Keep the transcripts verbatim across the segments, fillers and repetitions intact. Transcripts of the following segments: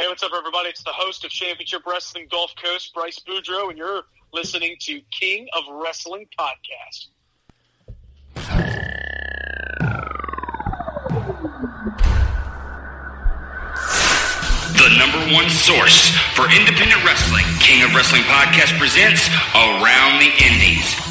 Hey, what's up, everybody? It's the host of Championship Wrestling Gulf Coast, Bryce Boudreaux, and you're listening to King of Wrestling Podcast. The number one source for independent wrestling, King of Wrestling Podcast presents Around the Indies.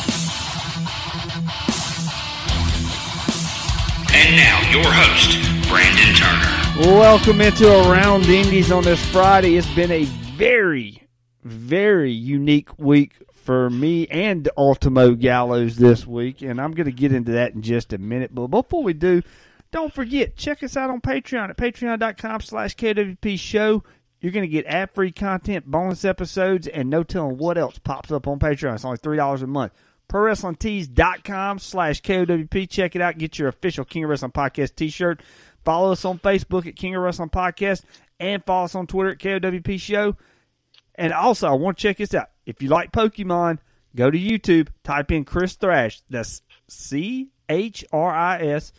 And now, your host, Brandon Turner. Welcome into Around the Indies on this Friday. It's been a very, very unique week for me and Ultimo Gallows this week, and I'm going to get into that in just a minute. But before we do, don't forget, check us out on Patreon at patreon.com slash KWP show. You're going to get ad-free content, bonus episodes, and no telling what else pops up on Patreon. It's only three dollars a month. ProWrestlingTees.com slash KWP. Check it out. Get your official King of Wrestling Podcast t-shirt. Follow us on Facebook at King of Wrestling Podcast and follow us on Twitter at K O W P Show. And also, I want to check this out. If you like Pokemon, go to YouTube, type in Chris Thrash. That's C H R I S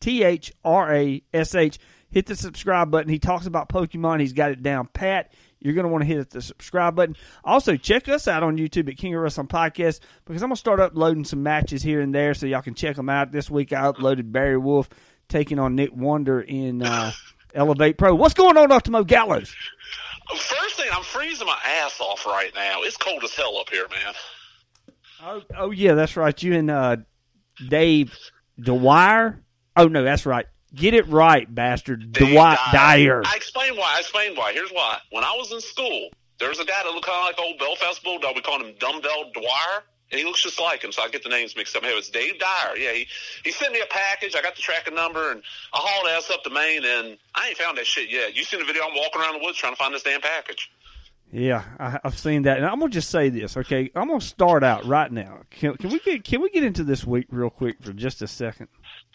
T H R A S H. Hit the subscribe button. He talks about Pokemon. He's got it down pat. You're going to want to hit the subscribe button. Also, check us out on YouTube at King of Wrestling Podcast because I'm going to start uploading some matches here and there so y'all can check them out. This week, I uploaded Barry Wolf taking on Nick Wonder in uh, Elevate Pro. What's going on, Ultimo Gallows? First thing, I'm freezing my ass off right now. It's cold as hell up here, man. Oh, oh yeah, that's right. You and uh, Dave Dwyer? Oh, no, that's right. Get it right, bastard. Dave Dwyer. Dwyer. I explain why. I explain why. Here's why. When I was in school, there was a guy that looked kind of like old Belfast Bulldog. We called him Dumbbell Dwyer. And he looks just like him, so I get the names mixed up. Hey, it was Dave Dwyer. Yeah, he, he sent me a package. I got the tracking number, and I hauled ass up to Maine, and I ain't found that shit yet. You seen the video? I'm walking around the woods trying to find this damn package. Yeah, I, I've seen that. And I'm going to just say this, okay? I'm going to start out right now. Can, can we get can we get into this week real quick for just a second?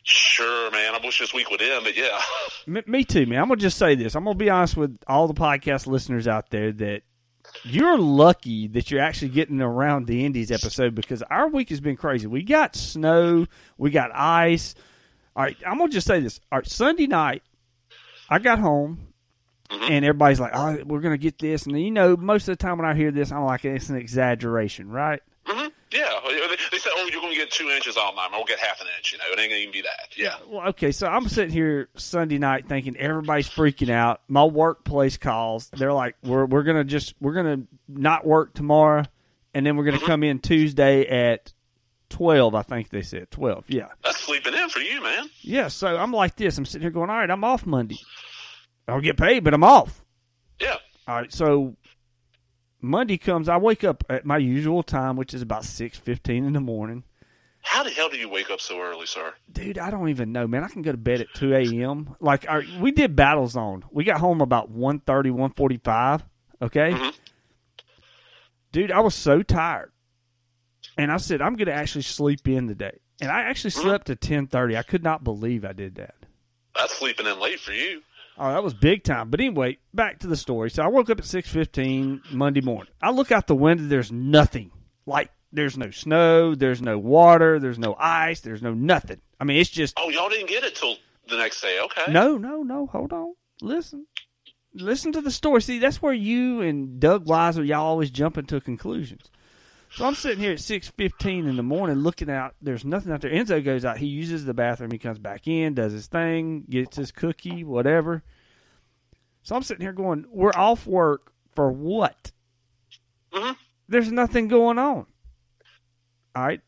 Sure, man. I wish this week would end, but yeah. Me, me too, man. I'm going to just say this. I'm going to be honest with all the podcast listeners out there that you're lucky that you're actually getting Around the Indies episode because our week has been crazy. We got snow. We got ice. All right, I'm going to just say this. All right, Sunday night, I got home, and everybody's like, oh, we're going to get this. And, you know, most of the time when I hear this, I'm like, it's an exaggeration, right? Mm-hmm. Yeah. They said, oh, you're going to get two inches all night. I'll get half an inch. You know, it ain't going to even be that. Yeah. Well, okay, so I'm sitting here Sunday night thinking everybody's freaking out. My workplace calls. They're like, we're we're going to just, we're going to not work tomorrow, and then we're going to mm-hmm. come in Tuesday at twelve, I think they said. twelve, yeah. That's sleeping in for you, man. Yeah, so I'm like this. I'm sitting here going, all right, I'm off Monday. I'll get paid, but I'm off. Yeah. All right, so Monday comes, I wake up at my usual time, which is about six fifteen in the morning. How the hell do you wake up so early, sir? Dude, I don't even know, man. I can go to bed at two a.m. Like, our, we did Battle Zone. We got home about one thirty, one forty-five, okay? Mm-hmm. Dude, I was so tired. And I said, I'm going to actually sleep in today. And I actually mm-hmm. slept to ten thirty. I could not believe I did that. That's sleeping in late for you. Oh, that was big time. But anyway, back to the story. So I woke up at six fifteen Monday morning. I look out the window. There's nothing. Like, there's no snow. There's no water. There's no ice. There's no nothing. I mean, it's just. Oh, y'all didn't get it till the next day. Okay. No, no, no. Hold on. Listen. Listen to the story. See, that's where you and Doug Weiser, y'all always jump into conclusions. So I'm sitting here at six fifteen in the morning looking out. There's nothing out there. Enzo goes out. He uses the bathroom. He comes back in, does his thing, gets his cookie, whatever. So I'm sitting here going, we're off work for what? Mm-hmm. There's nothing going on. All right.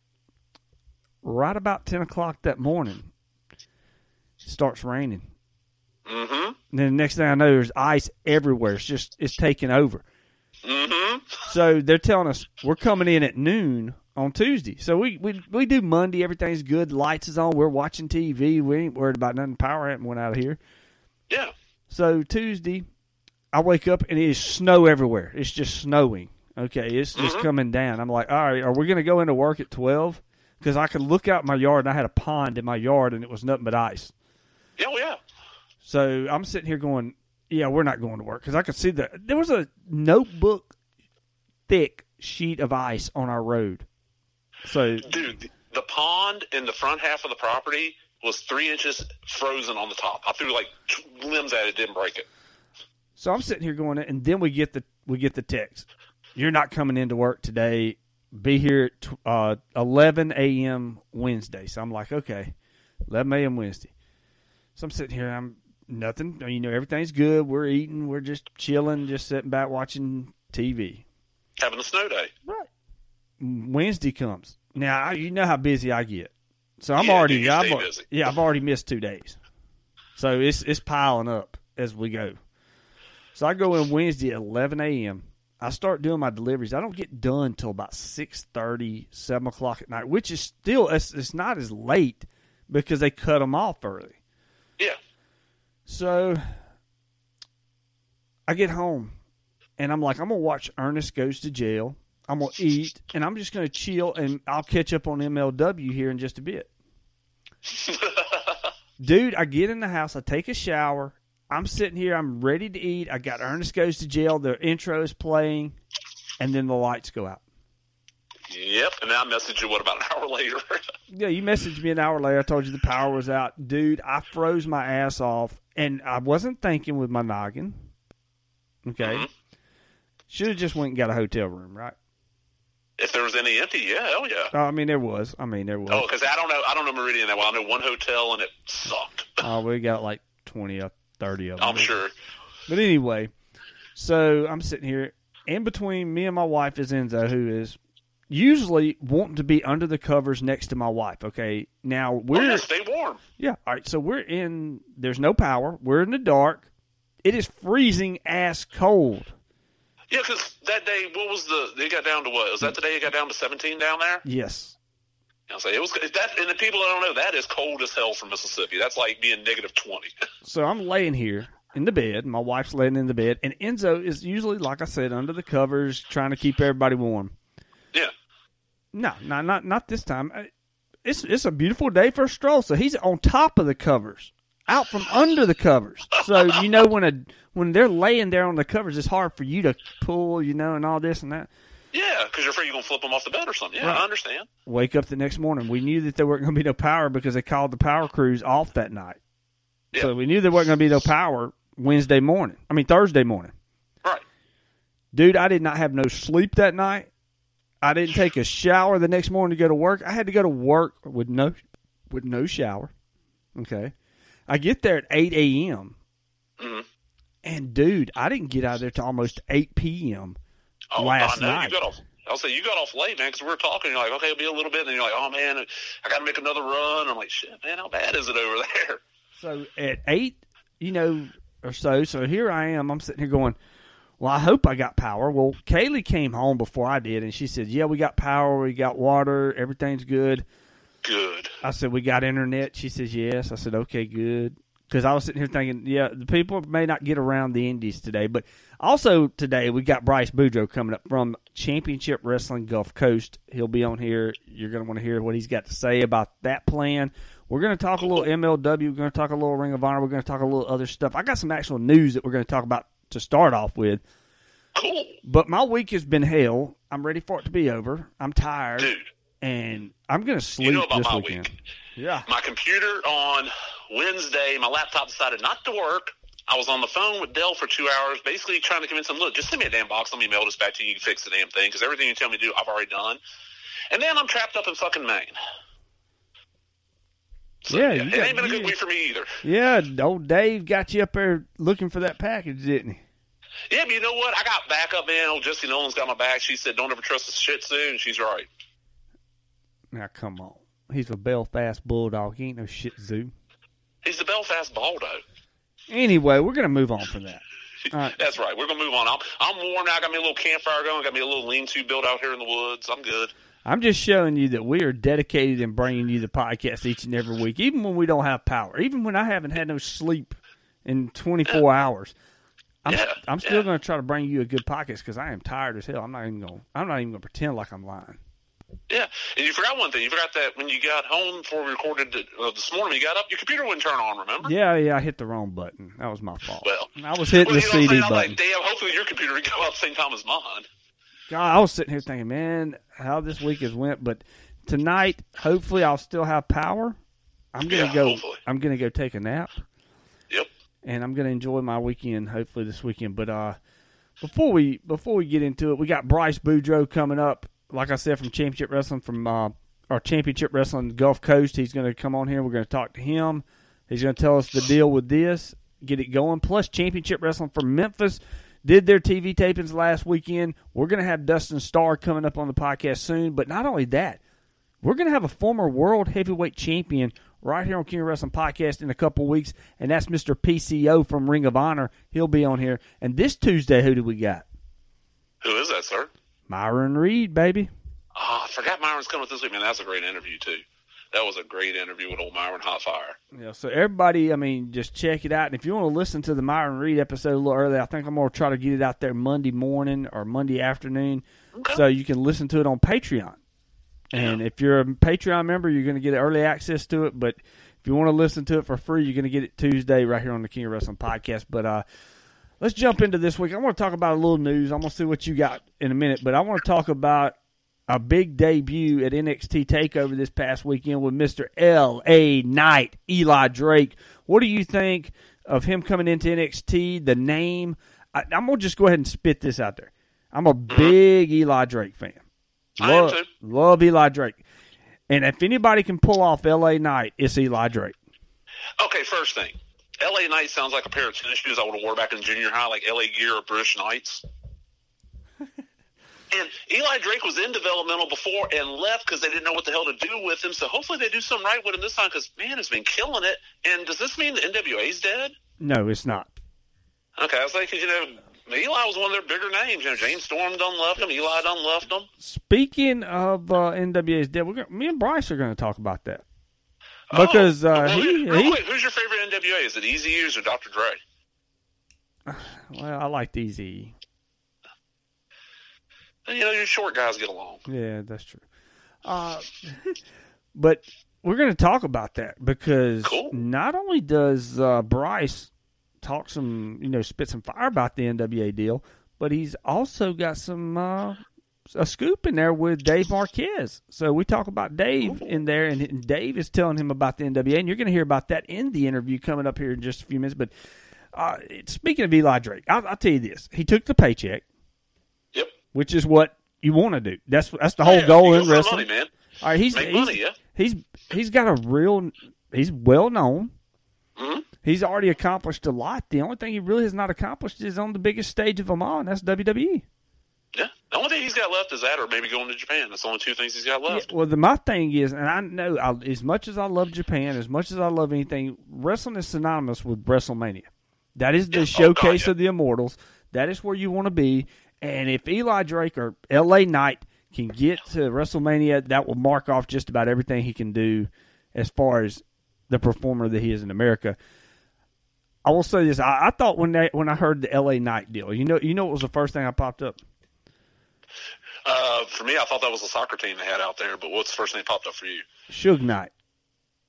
Right about ten o'clock that morning, it starts raining. Mm-hmm. And then the next thing I know, there's ice everywhere. It's just, it's taking over. Mm-hmm. So they're telling us we're coming in at noon on Tuesday. So we, we we do Monday. Everything's good. Lights is on. We're watching T V. We ain't worried about nothing. Power hadn't went out of here. Yeah. So Tuesday, I wake up and it is snow everywhere. It's just snowing. Okay, it's just mm-hmm. coming down. I'm like, all right, are we going to go into work at twelve? Because I could look out my yard, and I had a pond in my yard, and it was nothing but ice. Yeah, well, yeah. So I'm sitting here going, yeah, we're not going to work. Because I could see that there was a notebook thick sheet of ice on our road. So, dude, the pond in the front half of the property was three inches frozen on the top. I threw like two limbs at it, didn't break it. So I'm sitting here going, and then we get the we get the text. You're not coming into work today. Be here at uh, eleven a.m. Wednesday. So I'm like, okay, eleven a.m. Wednesday. So I'm sitting here. I'm nothing. You know, everything's good. We're eating. We're just chilling, just sitting back watching T V. Having a snow day. Right. Wednesday comes. Now, I, you know how busy I get. So I'm yeah, already dude, I've, busy. Yeah, I've already missed two days. So it's it's piling up as we go. So I go in Wednesday at eleven a.m., I start doing my deliveries. I don't get done till about six thirty, seven o'clock at night, which is still, it's, it's not as late because they cut them off early. Yeah. So I get home, and I'm like, I'm going to watch Ernest Goes to Jail. I'm going to eat, and I'm just going to chill, and I'll catch up on M L W here in just a bit. Dude, I get in the house. I take a shower. I'm sitting here. I'm ready to eat. I got Ernest Goes to Jail. The intro is playing, and then the lights go out. Yep, and then I messaged you, what, about an hour later? Yeah, you messaged me an hour later. I told you the power was out. Dude, I froze my ass off, and I wasn't thinking with my noggin. Okay. Mm-hmm. Should have just went and got a hotel room, right? If there was any empty, yeah, hell yeah. Oh, I mean, there was. I mean, there was. Oh, because I don't know I don't know Meridian that well. I know one hotel, and it sucked. Oh, uh, we got like twenty up. thirty of them. I'm sure. But anyway, so I'm sitting here, and between me and my wife is Enzo, who is usually wanting to be under the covers next to my wife. Okay, now we're... Oh, yeah, stay warm. Yeah, all right, so we're in... There's no power. We're in the dark. It is freezing ass cold. Yeah, because that day, what was the... It got down to what? Was that the day it got down to seventeen down there? Yes. I'll say it was that, and the people that don't know, that is cold as hell from Mississippi. That's like being negative twenty. So I'm laying here in the bed. My wife's laying in the bed, and Enzo is usually, like I said, under the covers, trying to keep everybody warm. Yeah. No, not not not this time. It's it's a beautiful day for a stroll. So he's on top of the covers, out from under the covers. So you know when a when they're laying there on the covers, it's hard for you to pull, you know, and all this and that. Yeah, because you're afraid you're going to flip them off the bed or something. Yeah, right. I understand. Wake up the next morning. We knew that there weren't going to be no power because they called the power crews off that night. Yeah. So we knew there weren't going to be no power Wednesday morning. I mean, Thursday morning. Right. Dude, I did not have no sleep that night. I didn't take a shower the next morning to go to work. I had to go to work with no with no shower. Okay. I get there at eight a.m. Mm-hmm. And, dude, I didn't get out of there till almost eight p.m. Oh, last night. You got off, I'll say you got off late, man, because we were talking. You're like, okay, it'll be a little bit. And then you're like, oh, man, I got to make another run. I'm like, shit, man, how bad is it over there? So at eight, you know, or so, so here I am. I'm sitting here going, well, I hope I got power. Well, Kaylee came home before I did, and she said, yeah, we got power. We got water. Everything's good. Good. I said, we got internet. She says, yes. I said, okay, good. Because I was sitting here thinking, yeah, the people may not get around the indies today. But also today, we got Bryce Boudreaux coming up from Championship Wrestling Gulf Coast. He'll be on here. You're going to want to hear what he's got to say about that plan. We're going to talk a little M L W. We're going to talk a little Ring of Honor. We're going to talk a little other stuff. I got some actual news that we're going to talk about to start off with. Cool. But my week has been hell. I'm ready for it to be over. I'm tired. Dude. And I'm going to sleep you know about this my weekend. Week. Yeah. My computer on... Wednesday, my laptop decided not to work. I was on the phone with Dell for two hours, basically trying to convince them, look, just send me a damn box. Let me mail this back to you. You can fix the damn thing because everything you tell me to do, I've already done. And then I'm trapped up in fucking Maine. So, yeah, yeah. It got, ain't been a good you, week for me either. Yeah, old Dave got you up there looking for that package, didn't he? Yeah, but you know what? I got backup, man. Old Jesse Nolan's got my back. She said, don't ever trust this shit soon. She's right. Now, come on. He's a Belfast Bulldog. He ain't no shih tzu. He's the Belfast Baldo. Anyway, we're going to move on from that. Right. That's right. We're going to move on. I'm, I'm worn out. Got me a little campfire going. Got me a little lean-to built out here in the woods. I'm good. I'm just showing you that we are dedicated in bringing you the podcast each and every week, even when we don't have power, even when I haven't had no sleep in twenty-four yeah. hours. I'm, yeah, I'm still yeah. going to try to bring you a good podcast because I am tired as hell. I'm not even going. I'm not even going to pretend like I'm lying. Yeah, and you forgot one thing. You forgot that when you got home before we recorded uh, this morning, you got up, your computer wouldn't turn on, remember? Yeah, yeah, I hit the wrong button. That was my fault. Well, I was hitting well, the C D button. Like, damn, hopefully your computer would go out at the same time as mine. God, I was sitting here thinking, man, how this week has went. But tonight, hopefully I'll still have power. I'm gonna yeah, go. Hopefully. I'm gonna go take a nap. Yep. And I'm gonna enjoy my weekend. Hopefully this weekend. But uh, before we before we get into it, we got Bryce Boudreaux coming up. Like I said, from Championship Wrestling from uh, our Championship Wrestling Gulf Coast, he's going to come on here. We're going to talk to him. He's going to tell us the deal with this, get it going. Plus, Championship Wrestling from Memphis did their T V tapings last weekend. We're going to have Dustin Starr coming up on the podcast soon. But not only that, we're going to have a former World Heavyweight Champion right here on King of Wrestling Podcast in a couple weeks, and that's Mister P C O from Ring of Honor. He'll be on here. And this Tuesday, who do we got? Who is that, sir? Myron Reed, baby. Oh, I forgot Myron's coming this week, man. That's a great interview, too. That was a great interview with old Myron Hotfire. Yeah, so everybody, I mean, just check it out. And if you want to listen to the Myron Reed episode a little early, I think I'm going to try to get it out there Monday morning or Monday afternoon. Okay. So you can listen to it on Patreon. And yeah. if you're a Patreon member, you're going to get early access to it. But if you want to listen to it for free, you're going to get it Tuesday right here on the King of Wrestling Podcast. But, uh, let's jump into this week. I want to talk about a little news. I'm going to see what you got in a minute, but I want to talk about a big debut at N X T Takeover this past weekend with Mister L A. Knight, Eli Drake. What do you think of him coming into N X T, the name? I, I'm going to just go ahead and spit this out there. I'm a big Eli Drake fan. Love, I am too. Love Eli Drake. And if anybody can pull off L A. Knight, it's Eli Drake. Okay, first thing. L A. Knight sounds like a pair of tennis shoes I would have wore back in junior high, like L A. Gear or British Knights. And Eli Drake was in developmental before and left because they didn't know what the hell to do with him. So hopefully they do something right with him this time because, man, it's been killing it. And does this mean the N W A's dead? No, it's not. Okay, I was like, you know, Eli was one of their bigger names. You know, James Storm done left him. Eli done left him. Speaking of uh, N W A's dead, we're gonna, me and Bryce are going to talk about that. Because uh, oh, he, real he, quick, who's your favorite N W A? Is it Eazy-E's or Doctor Dre? Well, I liked Eazy-E. You know, your short guys get along. Yeah, that's true. Uh, but we're going to talk about that because cool. not only does uh, Bryce talk some, you know, spit some fire about the N W A deal, but he's also got some uh, a scoop in there with Dave Marquez. So we talk about Dave in there, and Dave is telling him about the N W A, and you're going to hear about that in the interview coming up here in just a few minutes. But uh, speaking of Eli Drake, I'll, I'll tell you this. He took the paycheck, yep, which is what you want to do. That's that's the whole yeah, goal in wrestling. Money, man. All right, he's, Make he's, money, yeah. he's, he's got a real – he's well-known. Mm-hmm. He's already accomplished a lot. The only thing he really has not accomplished is on the biggest stage of them all, and that's W W E. Yeah, the only thing he's got left is that or maybe going to Japan. That's the only two things he's got left. Yeah, well, the, my thing is, and I know I, as much as I love Japan, as much as I love anything, wrestling is synonymous with WrestleMania. That is the yeah. showcase oh, God, yeah. of the Immortals. That is where you want to be. And if Eli Drake or L A. Knight can get to WrestleMania, that will mark off just about everything he can do as far as the performer that he is in America. I will say this. I, I thought when, they, when I heard the L A. Knight deal, you know, you know what was the first thing I popped up? Uh, for me, I thought that was a soccer team they had out there, but what's the first thing that popped up for you? Suge Knight.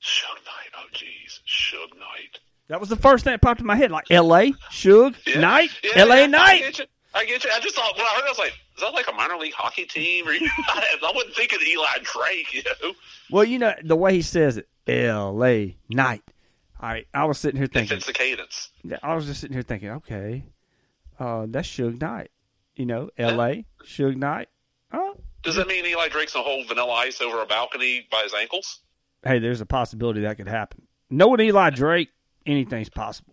Suge Knight. Oh, jeez. Suge Knight. That was the first thing that popped in my head. Like, L A, Suge, yeah. Knight, yeah, L A. Yeah, Knight. I get you. I get you. I just thought, when I heard it, I was like, is that like a minor league hockey team? Or, you know, I, I wasn't thinking Eli Drake, you know? Well, you know, the way he says it, L A. Knight. All right, I was sitting here thinking. It's the cadence. Yeah, I was just sitting here thinking, okay, uh, that's Suge Knight. You know, L A, yeah. Suge Knight. Oh, does that mean Eli Drake's going to hold Vanilla Ice over a balcony by his ankles? Hey, there's a possibility that could happen. Knowing Eli Drake, anything's possible.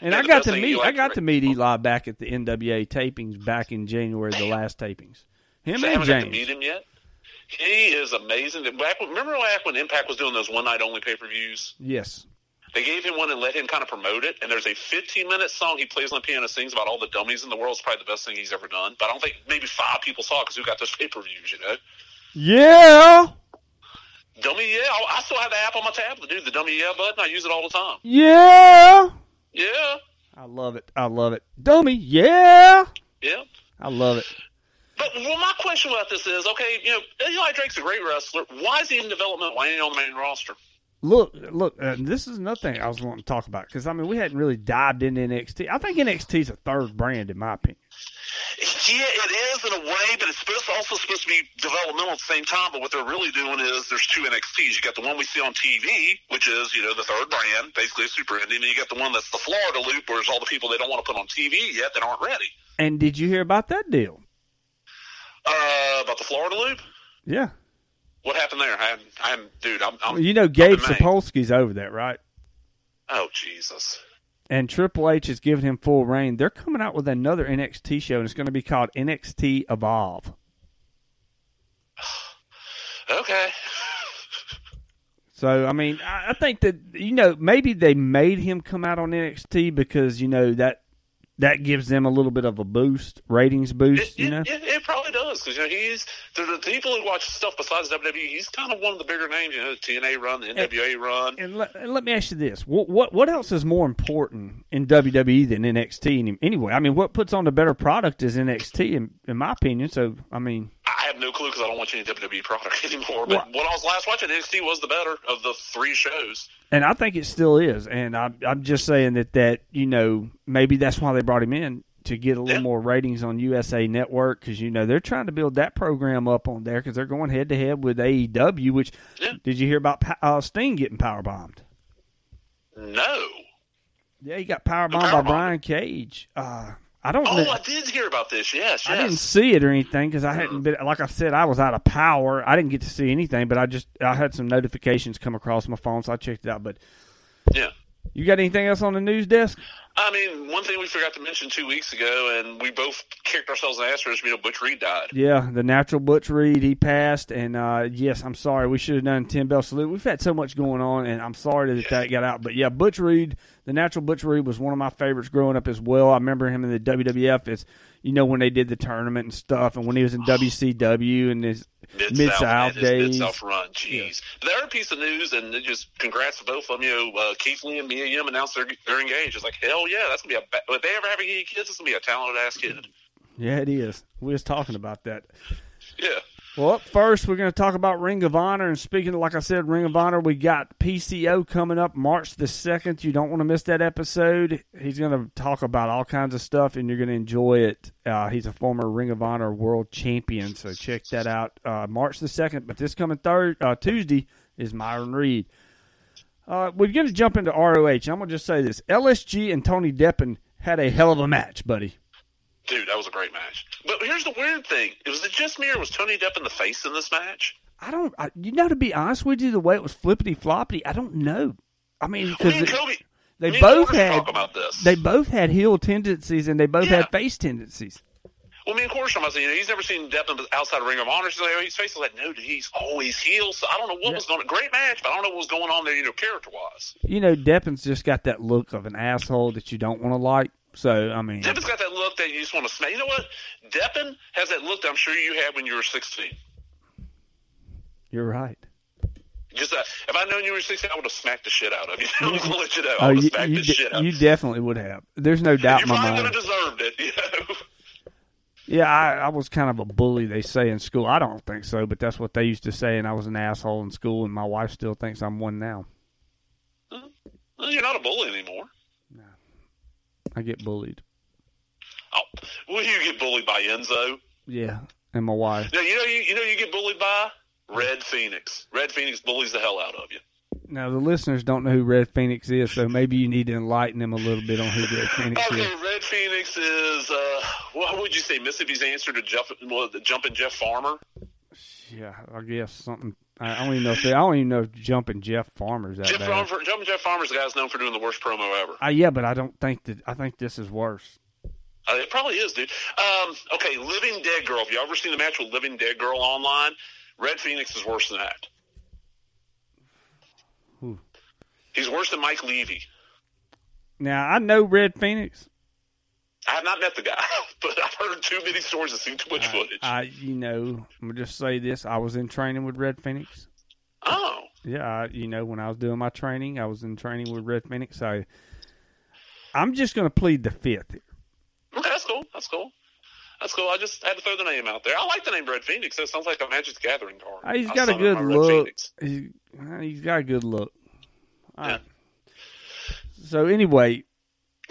And yeah, I got to meet Eli I got Drake. to meet Eli back at the N W A tapings back in January, Damn. the last tapings. Him so and James. Haven't got to meet him yet? He is amazing. Remember back when Impact was doing those one-night only pay-per-views? Yes. They gave him one and let him kind of promote it, and there's a fifteen-minute song he plays on the piano, sings about all the dummies in the world. It's probably the best thing he's ever done, but I don't think maybe five people saw it because who got those pay-per-views, you know? Yeah! Dummy, yeah. I still have the app on my tablet, dude, the dummy, yeah button. I use it all the time. Yeah! Yeah. I love it. I love it. Dummy, yeah. Yep. I love it. But, well, my question about this is, okay, you know, Eli Drake's a great wrestler. Why is he in development? Why ain't he on the main roster? Look, look, uh, this is another thing I was wanting to talk about because, I mean, we hadn't really dived into N X T. I think N X T is a third brand, in my opinion. Yeah, it is in a way, but it's supposed to also supposed to be developmental at the same time. But what they're really doing is there's two N X Ts. You got the one we see on T V, which is, you know, the third brand, basically a super indie, and you got the one that's the Florida loop, where it's all the people they don't want to put on T V yet that aren't ready. And did you hear about that deal? Uh, about the Florida loop? Yeah. What happened there? I'm, I'm, dude. I'm, I'm. You know, Gabe Sapolsky's over that, right? Oh, Jesus. And Triple H is giving him full reign. They're coming out with another N X T show, and it's going to be called N X T Evolve. Okay. So, I mean, I think that, you know, maybe they made him come out on N X T because, you know, that that gives them a little bit of a boost, ratings boost, it, you know? It, it, it probably does, because, you know, he's, the people who watch stuff besides W W E, he's kind of one of the bigger names, you know, the T N A run, the N W A and, run. And let, and let me ask you this. What, what what else is more important in W W E than N X T anyway? I mean, what puts on the better product is N X T, in, in my opinion, so, I mean. I have no clue because I don't watch any W W E product anymore, but well, when I was last watching, N X T was the better of the three shows. And I think it still is, and I'm, I'm just saying that, that, you know, maybe that's why they brought him in, to get a little yeah. more ratings on U S A Network, because, you know, they're trying to build that program up on there because they're going head-to-head with A E W, which, yeah. did you hear about uh, Sting getting powerbombed? No. Yeah, he got powerbombed power by bombed. Brian Cage. Uh, I don't. Oh, know. I did hear about this, yes, yes. I didn't see it or anything because I hadn't been, like I said, I was out of power. I didn't get to see anything, but I just, I had some notifications come across my phone, so I checked it out, but. Yeah. You got anything else on the news desk? I mean, one thing we forgot to mention two weeks ago, and we both kicked ourselves in the ass, you know, Butch Reed died. Yeah, the natural Butch Reed, he passed, and uh, yes, I'm sorry, we should have done ten bell salute. We've had so much going on, and I'm sorry that yeah. that got out. But yeah, Butch Reed, the natural Butch Reed was one of my favorites growing up as well. I remember him in the W W F as, you know, when they did the tournament and stuff, and when he was in W C W and his Mid-South, Mid-South days. Mid-South run, jeez. Yeah. The other piece of news, and just congrats to both of them, you know, uh, Keith Lee and Mia Yim announced they're, they're engaged. It's like, hell yeah, that's going to be a, if they ever have any kids, it's going to be a talented-ass kid. Yeah, it is. We was talking about that. Yeah. Well, up first, we're going to talk about Ring of Honor. And speaking of, like I said, Ring of Honor, we got P C O coming up March the second. You don't want to miss that episode. He's going to talk about all kinds of stuff, and you're going to enjoy it. Uh, he's a former Ring of Honor world champion, so check that out uh, March the second. But this coming third, uh, Tuesday is Myron Reed. Uh, we're going to jump into R O H. I'm going to just say this. L S G and Tony Deppen had a hell of a match, buddy. Dude, that was a great match. But here's the weird thing. Was it just me or was Tony Depp in the face in this match? I don't I, – you know, to be honest with you, the way it was flippity-floppity, I don't know. I mean, because they, they both had – they both had heel tendencies and they both yeah. had face tendencies. Well, me and Corey talking about, you know, he's never seen Depp outside of Ring of Honor. So he's face is like, no, dude, he's always heel. So I don't know what yeah. was going on. Great match, but I don't know what was going on there, you know, character-wise. You know, Deppen's just got that look of an asshole that you don't want to like. So, I mean... Deppen's got that look that you just want to smell. You know what? Deppen has that look that I'm sure you had when you were sixteen. You're right. Just that, if I'd known you were sixteen, I would have smacked the shit out of you. I was going to let you know. I would have oh, smacked you, the de- shit out. You definitely would have. There's no doubt in my mind. You probably would have deserved it, you know? Yeah, I, I was kind of a bully, they say, in school. I don't think so, but that's what they used to say, and I was an asshole in school, and my wife still thinks I'm one now. Well, you're not a bully anymore. I get bullied. Oh, well, you get bullied by Enzo. Yeah, and my wife. Now, you know, you, you know, you get bullied by Red Phoenix. Red Phoenix bullies the hell out of you. Now, the listeners don't know who Red Phoenix is, so maybe you need to enlighten them a little bit on who Red Phoenix okay, is. Okay, Red Phoenix is, uh, what would you say, Mississippi's answer to Jeff, well, the Jumpin' Jeff Farmer? Yeah, I guess something. I don't even know if they, I don't even know if Jumpin' Jeff Farmer's that Jeff bad. Farmer, Jumpin' Jeff Farmer's the guy's known for doing the worst promo ever. Uh, yeah, but I don't think that I think this is worse. Uh, it probably is, dude. Um, okay, Living Dead Girl. Have you ever seen the match with Living Dead Girl online? Red Phoenix is worse than that. Ooh. He's worse than Mike Levy. Now I know Red Phoenix. I have not met the guy, but I've heard too many stories and seen too much I, footage. I, you know, I'm going to just say this. I was in training with Red Phoenix. Oh. Yeah, I, you know, when I was doing my training, I was in training with Red Phoenix. So I'm just going to plead the fifth here. Okay, that's cool. That's cool. That's cool. I just had to throw the name out there. I like the name Red Phoenix. That sounds like a Magic Gathering card. He's got a good look. He's, he's got a good look. All yeah. right. So, anyway,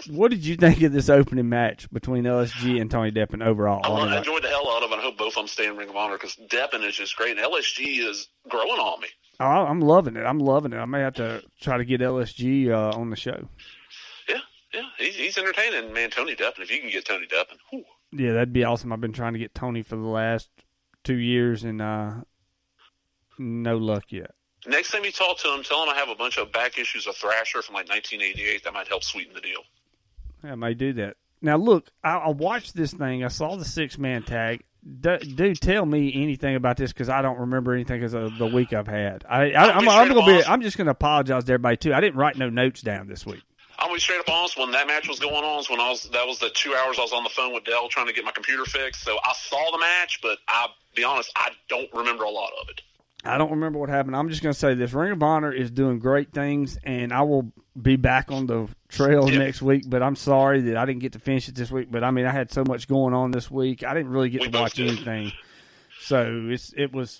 what did you think of this opening match between L S G and Tony Deppen overall? I, I enjoyed the hell out of it. I hope both of them stay in Ring of Honor because Deppen is just great. And L S G is growing on me. Oh, I'm loving it. I'm loving it. I may have to try to get L S G uh, on the show. Yeah, yeah. He's, he's entertaining, man. Tony Deppen, if you can get Tony Deppen. Whew. Yeah, that'd be awesome. I've been trying to get Tony for the last two years, and uh, no luck yet. Next time you talk to him, tell him I have a bunch of back issues of Thrasher from like nineteen eighty-eight. That might help sweeten the deal. Yeah, I may do that. Now, look, I, I watched this thing. I saw the six-man tag. Do, do tell me anything about this because I don't remember anything because of the week I've had. I, I, I'm, I'm, gonna be, I'm just going to apologize to everybody, too. I didn't write no notes down this week. I'm going to be straight up honest. When that match was going on, when I was that was the two hours I was on the phone with Dell trying to get my computer fixed. So I saw the match, but I'll be honest, I don't remember a lot of it. I don't remember what happened. I'm just going to say this. Ring of Honor is doing great things, and I will be back on the trail yep. next week. But I'm sorry that I didn't get to finish it this week. But, I mean, I had so much going on this week. I didn't really get we to watch did. anything. So it's it was,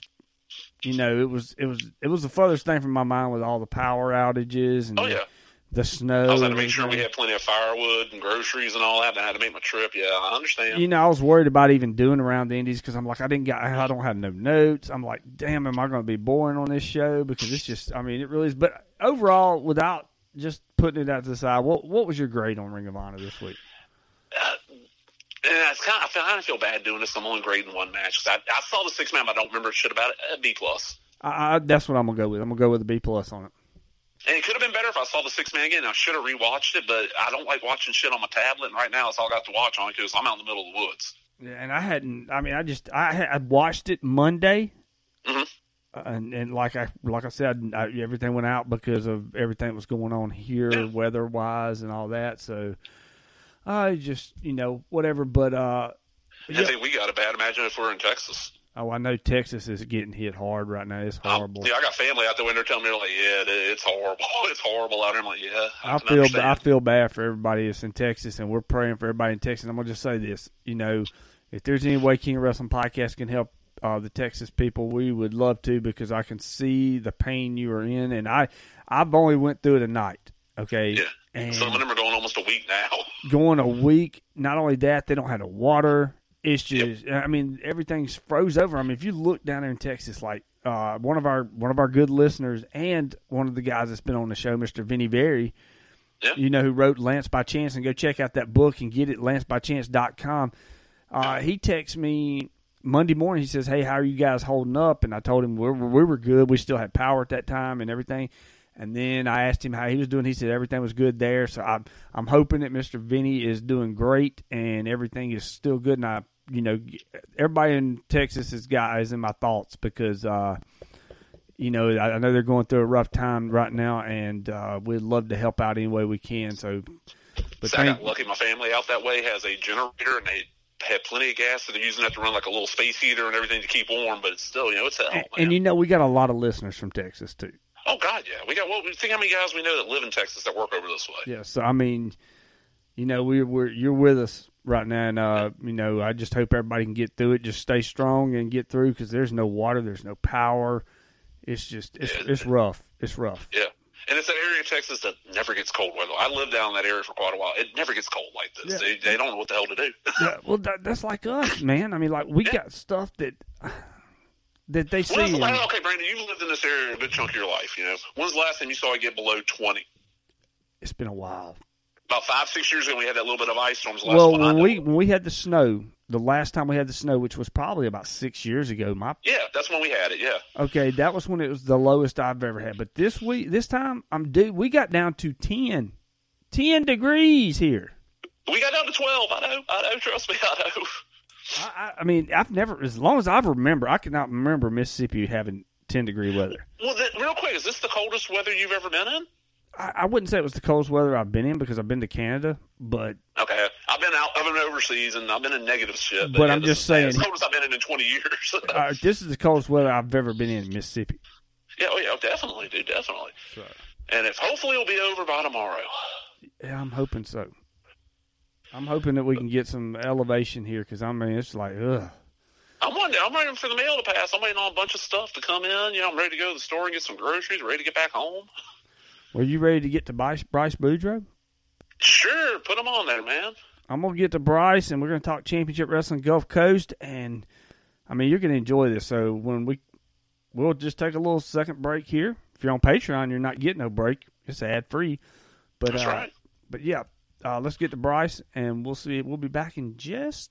you know, it was it was, it was the furthest thing from my mind with all the power outages and oh, yeah. the, the snow. I was going to make sure we had plenty of firewood and groceries and all that. And I had to make my trip. Yeah, I understand. You know, I was worried about even doing around the Indies because I'm like, I didn't got, I don't have no notes. I'm like, damn, am I going to be boring on this show? Because it's just, I mean, it really is. But overall, without just putting it out to the side, what what was your grade on Ring of Honor this week? Uh, and it's kind of, I kind of feel bad doing this. I'm only grading one match. I, I saw the six man, but I don't remember shit about it. A B plus. I, I, that's what I'm gonna go with. I'm gonna go with a B plus on it. And it could have been better if I saw the six man again. I should have rewatched it, but I don't like watching shit on my tablet. And right now, it's all I got to watch on because I'm out in the middle of the woods. Yeah, and I hadn't. I mean, I just I had, I watched it Monday. Mm-hmm. Uh, and, and like I like I said, I, everything went out because of everything that was going on here, yeah. weather-wise and all that. So I uh, just, you know, whatever. But uh, yeah. I think we got a bad. Imagine if we're in Texas. Oh, I know Texas is getting hit hard right now. It's horrible. Um, yeah, I got family out there when they're telling me, they're like, yeah, it's horrible. It's horrible out there. I'm like, yeah, I, I feel understand. I feel bad for everybody that's in Texas, and we're praying for everybody in Texas. I'm going to just say this. You know, if there's any way King of Wrestling Podcast can help Uh, the Texas people, we would love to, because I can see the pain you are in, and I, I've only went through it a night. Okay, yeah. And some of them are going almost a week now. Going a week. Not only that, they don't have the water. It's just, yep. I mean, everything's froze over. I mean, if you look down there in Texas, like uh, one of our one of our good listeners and one of the guys that's been on the show, Mister Vinny Berry, yep. you know, who wrote Lance by Chance, and go check out that book and get it, lance by chance dot com. Uh, he texts me Monday morning, he says, "Hey, how are you guys holding up?" And I told him we we were good. We still had power at that time and everything. And then I asked him how he was doing. He said everything was good there. So I'm I'm hoping that Mister Vinny is doing great and everything is still good. And I, you know, everybody in Texas is guys in my thoughts because, uh, you know, I, I know they're going through a rough time right now, and uh, we'd love to help out any way we can. So, but so thank- I got lucky. My family out that way has a generator, and they had plenty of gas, so they're using that to run like a little space heater and everything to keep warm, but it's still, you know, it's hell, man. And, you know, we got a lot of listeners from Texas, too. Oh, God, yeah. We got, well, think how many guys we know that live in Texas that work over this way. Yeah, so, I mean, you know, we, we're you're with us right now, and, uh, you know, I just hope everybody can get through it. Just stay strong and get through, because there's no water, there's no power. It's just, it's, yeah. it's rough. It's rough. Yeah. And it's an area of Texas that never gets cold weather. I lived down in that area for quite a while. It never gets cold like this. Yeah. They, they don't know what the hell to do. yeah, well, that, that's like us, man. I mean, like, we yeah. got stuff that that they see. The last, and, okay, Brandon, you've lived in this area a good chunk of your life, you know. When's the last time you saw it get below twenty? It's been a while. About five, six years ago, we had that little bit of ice storms. Last well, when we, when we had the snow, the last time we had the snow, which was probably about six years ago. My Yeah, that's when we had it, yeah. Okay, that was when it was the lowest I've ever had. But this week, this time, I'm dude, we got down to ten. ten degrees here. We got down to twelve. I know, I know, trust me, I know. I, I mean, I've never, as long as I remember, I cannot remember Mississippi having ten-degree weather. Well, that, real quick, is this the coldest weather you've ever been in? I wouldn't say it was the coldest weather I've been in because I've been to Canada, but okay, I've been out, I've been overseas, and I've been in negative shit. But, but yeah, I'm just saying, it's the coldest I've been in in twenty years. uh, this is the coldest weather I've ever been in, Mississippi. Yeah, oh yeah, definitely, dude, definitely. So, and if hopefully it'll be over by tomorrow. Yeah, I'm hoping so. I'm hoping that we can get some elevation here because, I mean, it's like, ugh. I'm wondering, I'm waiting for the mail to pass. I'm waiting on a bunch of stuff to come in. You know, I'm ready to go to the store and get some groceries, ready to get back home. Were you ready to get to Bryce, Bryce Boudreaux? Sure, put him on there, man. I'm going to get to Bryce, and we're going to talk Championship Wrestling Gulf Coast. And, I mean, you're going to enjoy this. So when we, we'll just take a little second break here. If you're on Patreon, you're not getting no break. It's ad-free. But, That's uh, right. But, yeah. Uh, let's get to Bryce, and we'll see. We'll be back in just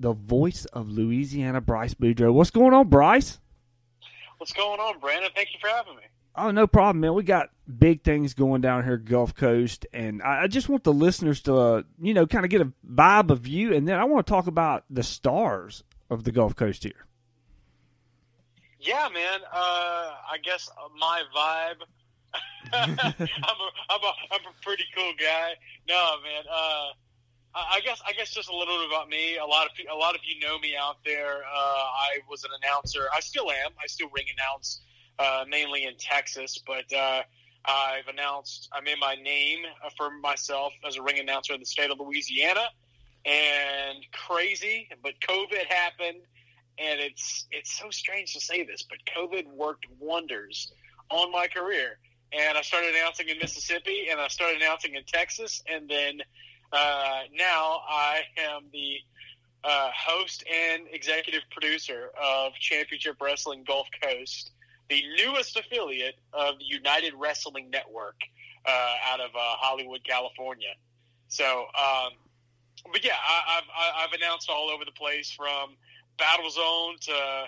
The voice of Louisiana, Bryce Boudreaux. What's going on, Bryce? What's going on, Brandon? Thank you for having me. Oh, no problem, man. We got big things going down here, Gulf Coast, and I, I just want the listeners to, uh, you know, kind of get a vibe of you, and then I want to talk about the stars of the Gulf Coast here. Yeah, man. Uh, I guess my vibe. I'm, a, I'm a I'm a pretty cool guy. No, man. Uh, I guess I guess just a little bit about me. A lot of a lot of you know me out there. Uh, I was an announcer. I still am. I still ring announce, uh, mainly in Texas. But uh, I've announced. I made my name for myself as a ring announcer in the state of Louisiana. And crazy, but COVID happened, and it's it's so strange to say this, but COVID worked wonders on my career. And I started announcing in Mississippi, and I started announcing in Texas, and then uh, now I am the uh, host and executive producer of Championship Wrestling Gulf Coast, the newest affiliate of the United Wrestling Network uh, out of uh, Hollywood, California. So, um, but yeah, I, I've, I've announced all over the place, from Battle Zone to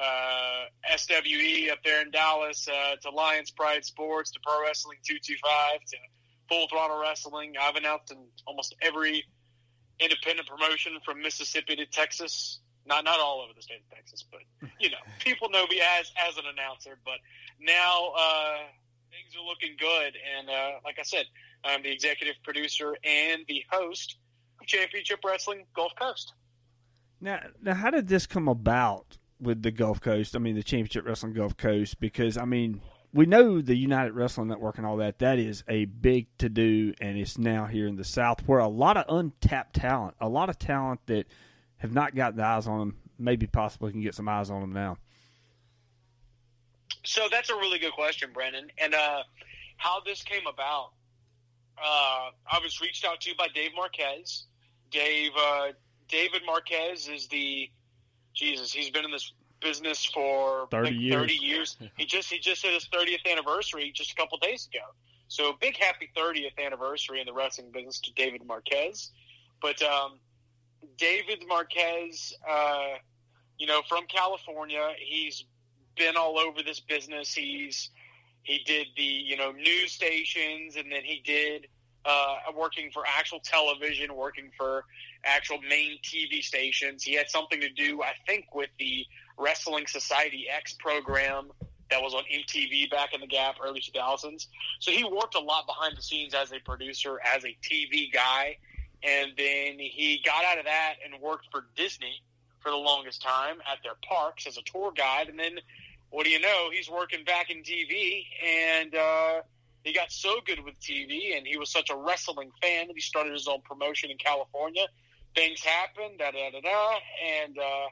Uh, S W E up there in Dallas, uh, to Lions Pride Sports, to Pro Wrestling two two five, to Full Throttle Wrestling. I've announced in almost every independent promotion from Mississippi to Texas. Not not all over the state of Texas, but, you know, people know me as, as an announcer. But now uh, things are looking good. And uh, like I said, I'm the executive producer and the host of Championship Wrestling Gulf Coast. Now, now how did this come about? With the Gulf Coast, I mean the Championship Wrestling Gulf Coast, because I mean we know the United Wrestling Network and all that. That is a big to do, and it's now here in the South, where a lot of untapped talent, a lot of talent that have not gotten the eyes on them, maybe possibly can get some eyes on them now. So that's a really good question, Brandon. And uh, how this came about, uh, I was reached out to by Dave Marquez. Dave uh, David Marquez is the Jesus, he's been in this business for thirty, like, years. thirty years. He just he just hit his thirtieth anniversary just a couple days ago. So big happy thirtieth anniversary in the wrestling business to David Marquez. But um, David Marquez, uh, you know, from California, he's been all over this business. He's he did the you know news stations, and then he did uh, working for actual television, working for. actual main T V stations. He had something to do, I think, with the Wrestling Society X program that was on M T V back in the gap, early two thousands. So he worked a lot behind the scenes as a producer, as a T V guy. And then he got out of that and worked for Disney for the longest time at their parks as a tour guide. And then, what do you know, he's working back in T V, and uh, he got so good with T V, and he was such a wrestling fan that he started his own promotion in California. Things happened, da da da da, and uh,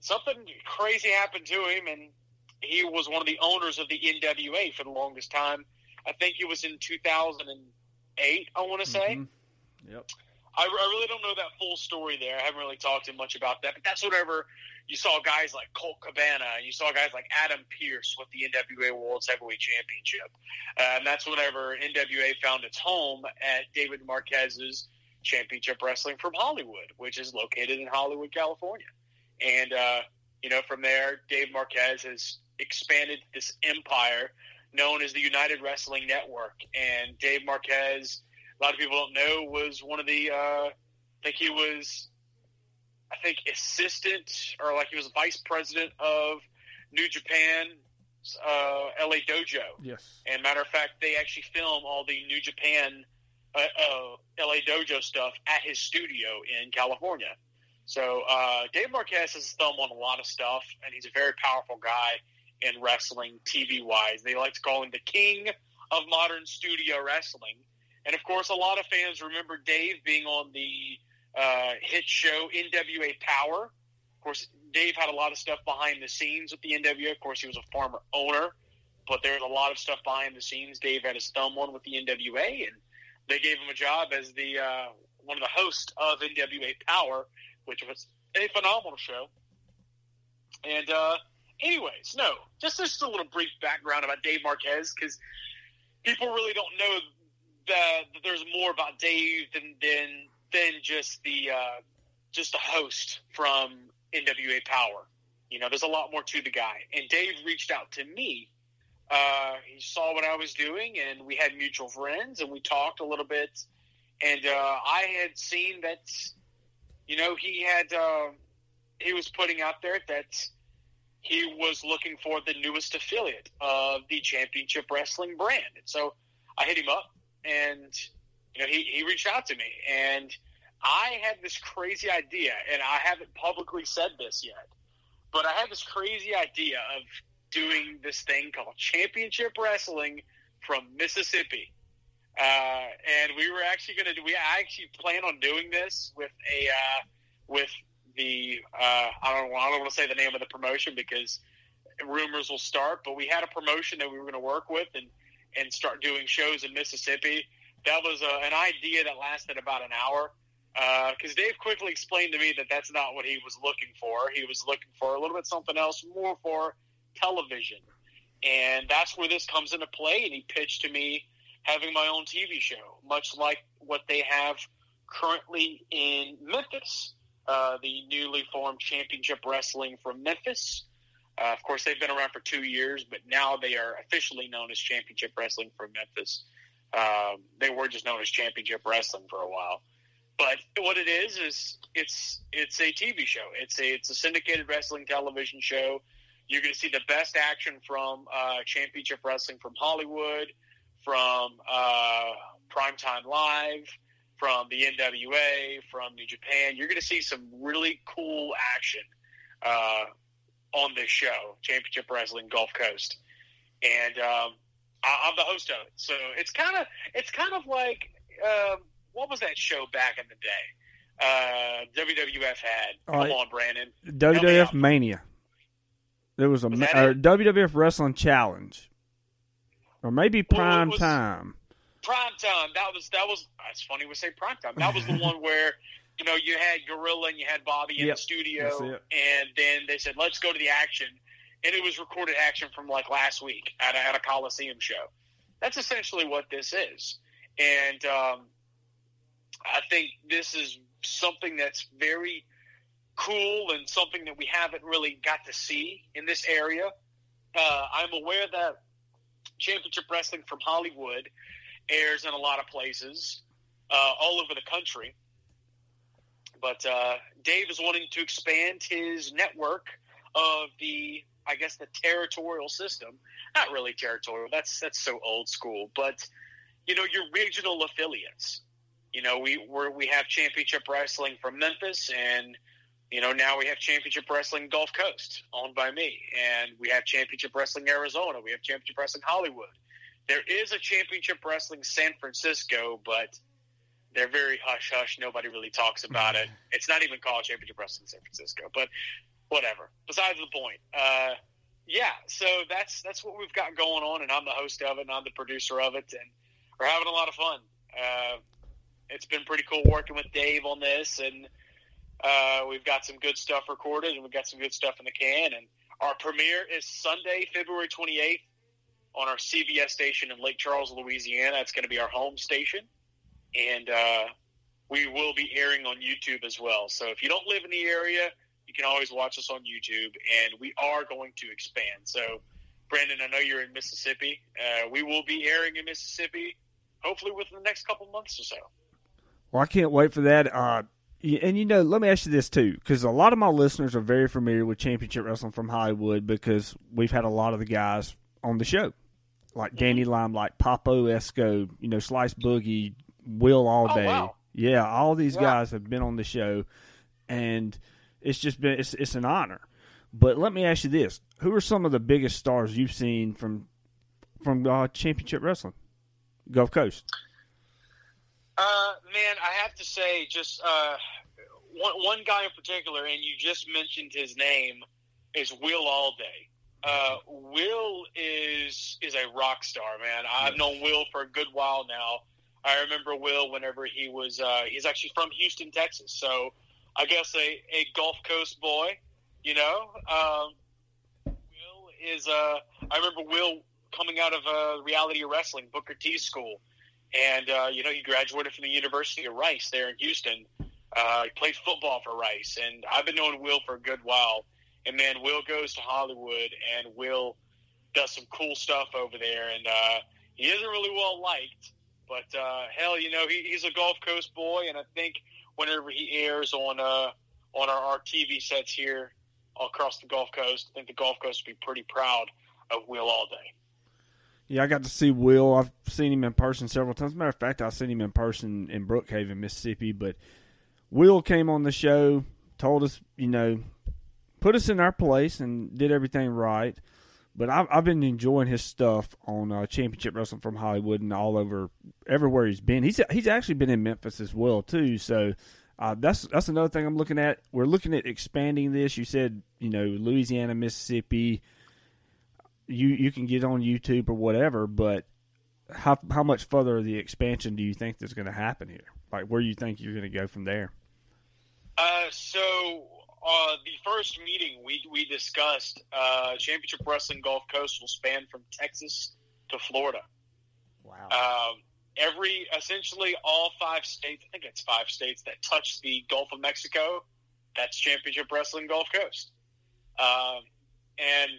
something crazy happened to him, and he was one of the owners of the N W A for the longest time. I think it was in two thousand eight, I want to say. Mm-hmm. Yep. I, I really don't know that full story there. I haven't really talked to him much about that, but that's whatever. You saw guys like Colt Cabana, you saw guys like Adam Pearce with the N W A World Heavyweight Championship, uh, and that's whenever N W A found its home at David Marquez's Championship Wrestling from Hollywood, which is located in Hollywood, California. And, uh, you know, from there, Dave Marquez has expanded this empire known as the United Wrestling Network. And Dave Marquez, a lot of people don't know, was one of the, uh, I think he was, I think assistant, or like he was vice president of New Japan, uh, L A Dojo. Yes. And matter of fact, they actually film all the New Japan, uh, uh, L A Dojo stuff at his studio in California. So uh, Dave Marquez has his thumb on a lot of stuff, and he's a very powerful guy in wrestling, T V-wise. They like to call him the king of modern studio wrestling. And, of course, a lot of fans remember Dave being on the uh, hit show N W A Power. Of course, Dave had a lot of stuff behind the scenes with the N W A. Of course, he was a former owner, but there was a lot of stuff behind the scenes Dave had his thumb on with the N W A, and they gave him a job as the uh, one of the hosts of N W A Power, which was a phenomenal show. And uh, anyways, no, just, just a little brief background about Dave Marquez, because people really don't know that, that there's more about Dave than than, than just the uh, just the host from N W A Power. You know, there's a lot more to the guy. And Dave reached out to me. Uh, he saw what I was doing, and we had mutual friends, and we talked a little bit. And uh, I had seen that... You know, he had uh, he was putting out there that he was looking for the newest affiliate of the Championship Wrestling brand. And so I hit him up, and you know, he, he reached out to me, and I had this crazy idea, and I haven't publicly said this yet, but I had this crazy idea of doing this thing called Championship Wrestling from Mississippi. Uh, and we were actually going to do, we actually plan on doing this with a, uh, with the, uh, I don't I don't want to say the name of the promotion because rumors will start, but we had a promotion that we were going to work with and, and start doing shows in Mississippi. That was a, an idea that lasted about an hour. Uh, cause Dave quickly explained to me that that's not what he was looking for. He was looking for a little bit something else, more for television. And that's where this comes into play. And he pitched to me having my own T V show, much like what they have currently in Memphis, uh, the newly formed Championship Wrestling from Memphis. Uh, of course, they've been around for two years, but now they are officially known as Championship Wrestling from Memphis. Um, they were just known as Championship Wrestling for a while. But what it is is it's it's a T V show. It's a it's a syndicated wrestling television show. You're going to see the best action from uh, Championship Wrestling from Hollywood, from uh, Primetime Live, from the N W A, from New Japan. You're going to see some really cool action uh, on this show, Championship Wrestling Gulf Coast. And um, I- I'm the host of it. So it's kind of it's kind of like, uh, what was that show back in the day? Uh, W W F had, oh, come on, Brandon. W W F Mania. There was a was ma- uh, W W F Wrestling Challenge. Or maybe Prime well, Time. Prime Time. That was, that was, it's funny we say Prime Time. That was the one where, you know, you had Gorilla and you had Bobby yep. in the studio. And then they said, let's go to the action. And it was recorded action from like last week at a, at a Coliseum show. That's essentially what this is. And um, I think this is something that's very cool and something that we haven't really got to see in this area. Uh, I'm aware that Championship Wrestling from Hollywood airs in a lot of places uh, all over the country. But uh, Dave is wanting to expand his network of the, I guess, the territorial system. Not really territorial. That's that's so old school. But, you know, your regional affiliates. You know, we we're, we have Championship Wrestling from Memphis, and, you know, now we have Championship Wrestling Gulf Coast, owned by me. And we have Championship Wrestling Arizona. We have Championship Wrestling Hollywood. There is a Championship Wrestling San Francisco, but they're very hush-hush. Nobody really talks about it. It's not even called Championship Wrestling San Francisco, but whatever. Besides the point. Uh, yeah, so that's that's what we've got going on, and I'm the host of it, and I'm the producer of it, and we're having a lot of fun. Uh, it's been pretty cool working with Dave on this, and Uh, we've got some good stuff recorded, and we've got some good stuff in the can. And our premiere is Sunday, February twenty-eighth, on our C B S station in Lake Charles, Louisiana. It's going to be our home station, and uh, we will be airing on YouTube as well. So if you don't live in the area, you can always watch us on YouTube, and we are going to expand. So Brandon, I know you're in Mississippi. Uh, we will be airing in Mississippi, hopefully within the next couple months or so. Well, I can't wait for that. Uh, and, you know, let me ask you this, too, because a lot of my listeners are very familiar with Championship Wrestling from Hollywood because we've had a lot of the guys on the show, like Danny Limelight, Papo Esco, you know, Slice Boogie, Will Allday. Oh, wow. Yeah, all these wow. guys have been on the show, and it's just been it's, it's an honor. But let me ask you this. Who are some of the biggest stars you've seen from from uh, Championship Wrestling, Gulf Coast? Uh, man, I have to say just uh, one, one guy in particular, and you just mentioned his name, is Will Allday. Uh, Will is is a rock star, man. I've known Will for a good while now. I remember Will whenever he was uh, – he's actually from Houston, Texas. So I guess a, a Gulf Coast boy, you know. Um, Will is uh, – I remember Will coming out of uh, reality wrestling, Booker T school. And, uh, you know, he graduated from the University of Rice there in Houston. Uh, he played football for Rice. And I've been knowing Will for a good while. And, man, Will goes to Hollywood and Will does some cool stuff over there. And uh, he isn't really well liked. But, uh, hell, you know, he, he's a Gulf Coast boy, and I think whenever he airs on uh, on our, our T V sets here across the Gulf Coast, I think the Gulf Coast would be pretty proud of Will Allday. Yeah, I got to see Will. I've seen him in person several times. As a matter of fact, I've seen him in person in Brookhaven, Mississippi. But Will came on the show, told us, you know, put us in our place and did everything right. But I've, I've been enjoying his stuff on uh, Championship Wrestling from Hollywood and all over, everywhere he's been. He's he's actually been in Memphis as well, too. So uh, that's that's another thing I'm looking at. We're looking at expanding this. You said, you know, Louisiana, Mississippi. You you can get on YouTube or whatever, but how how much further the expansion do you think that's going to happen here? Like, where do you think you're going to go from there? Uh, so... Uh, the first meeting we, we discussed, uh, Championship Wrestling Gulf Coast will span from Texas to Florida. Wow. Um, every, essentially all five states, I think it's five states that touch the Gulf of Mexico, that's Championship Wrestling Gulf Coast. Um, and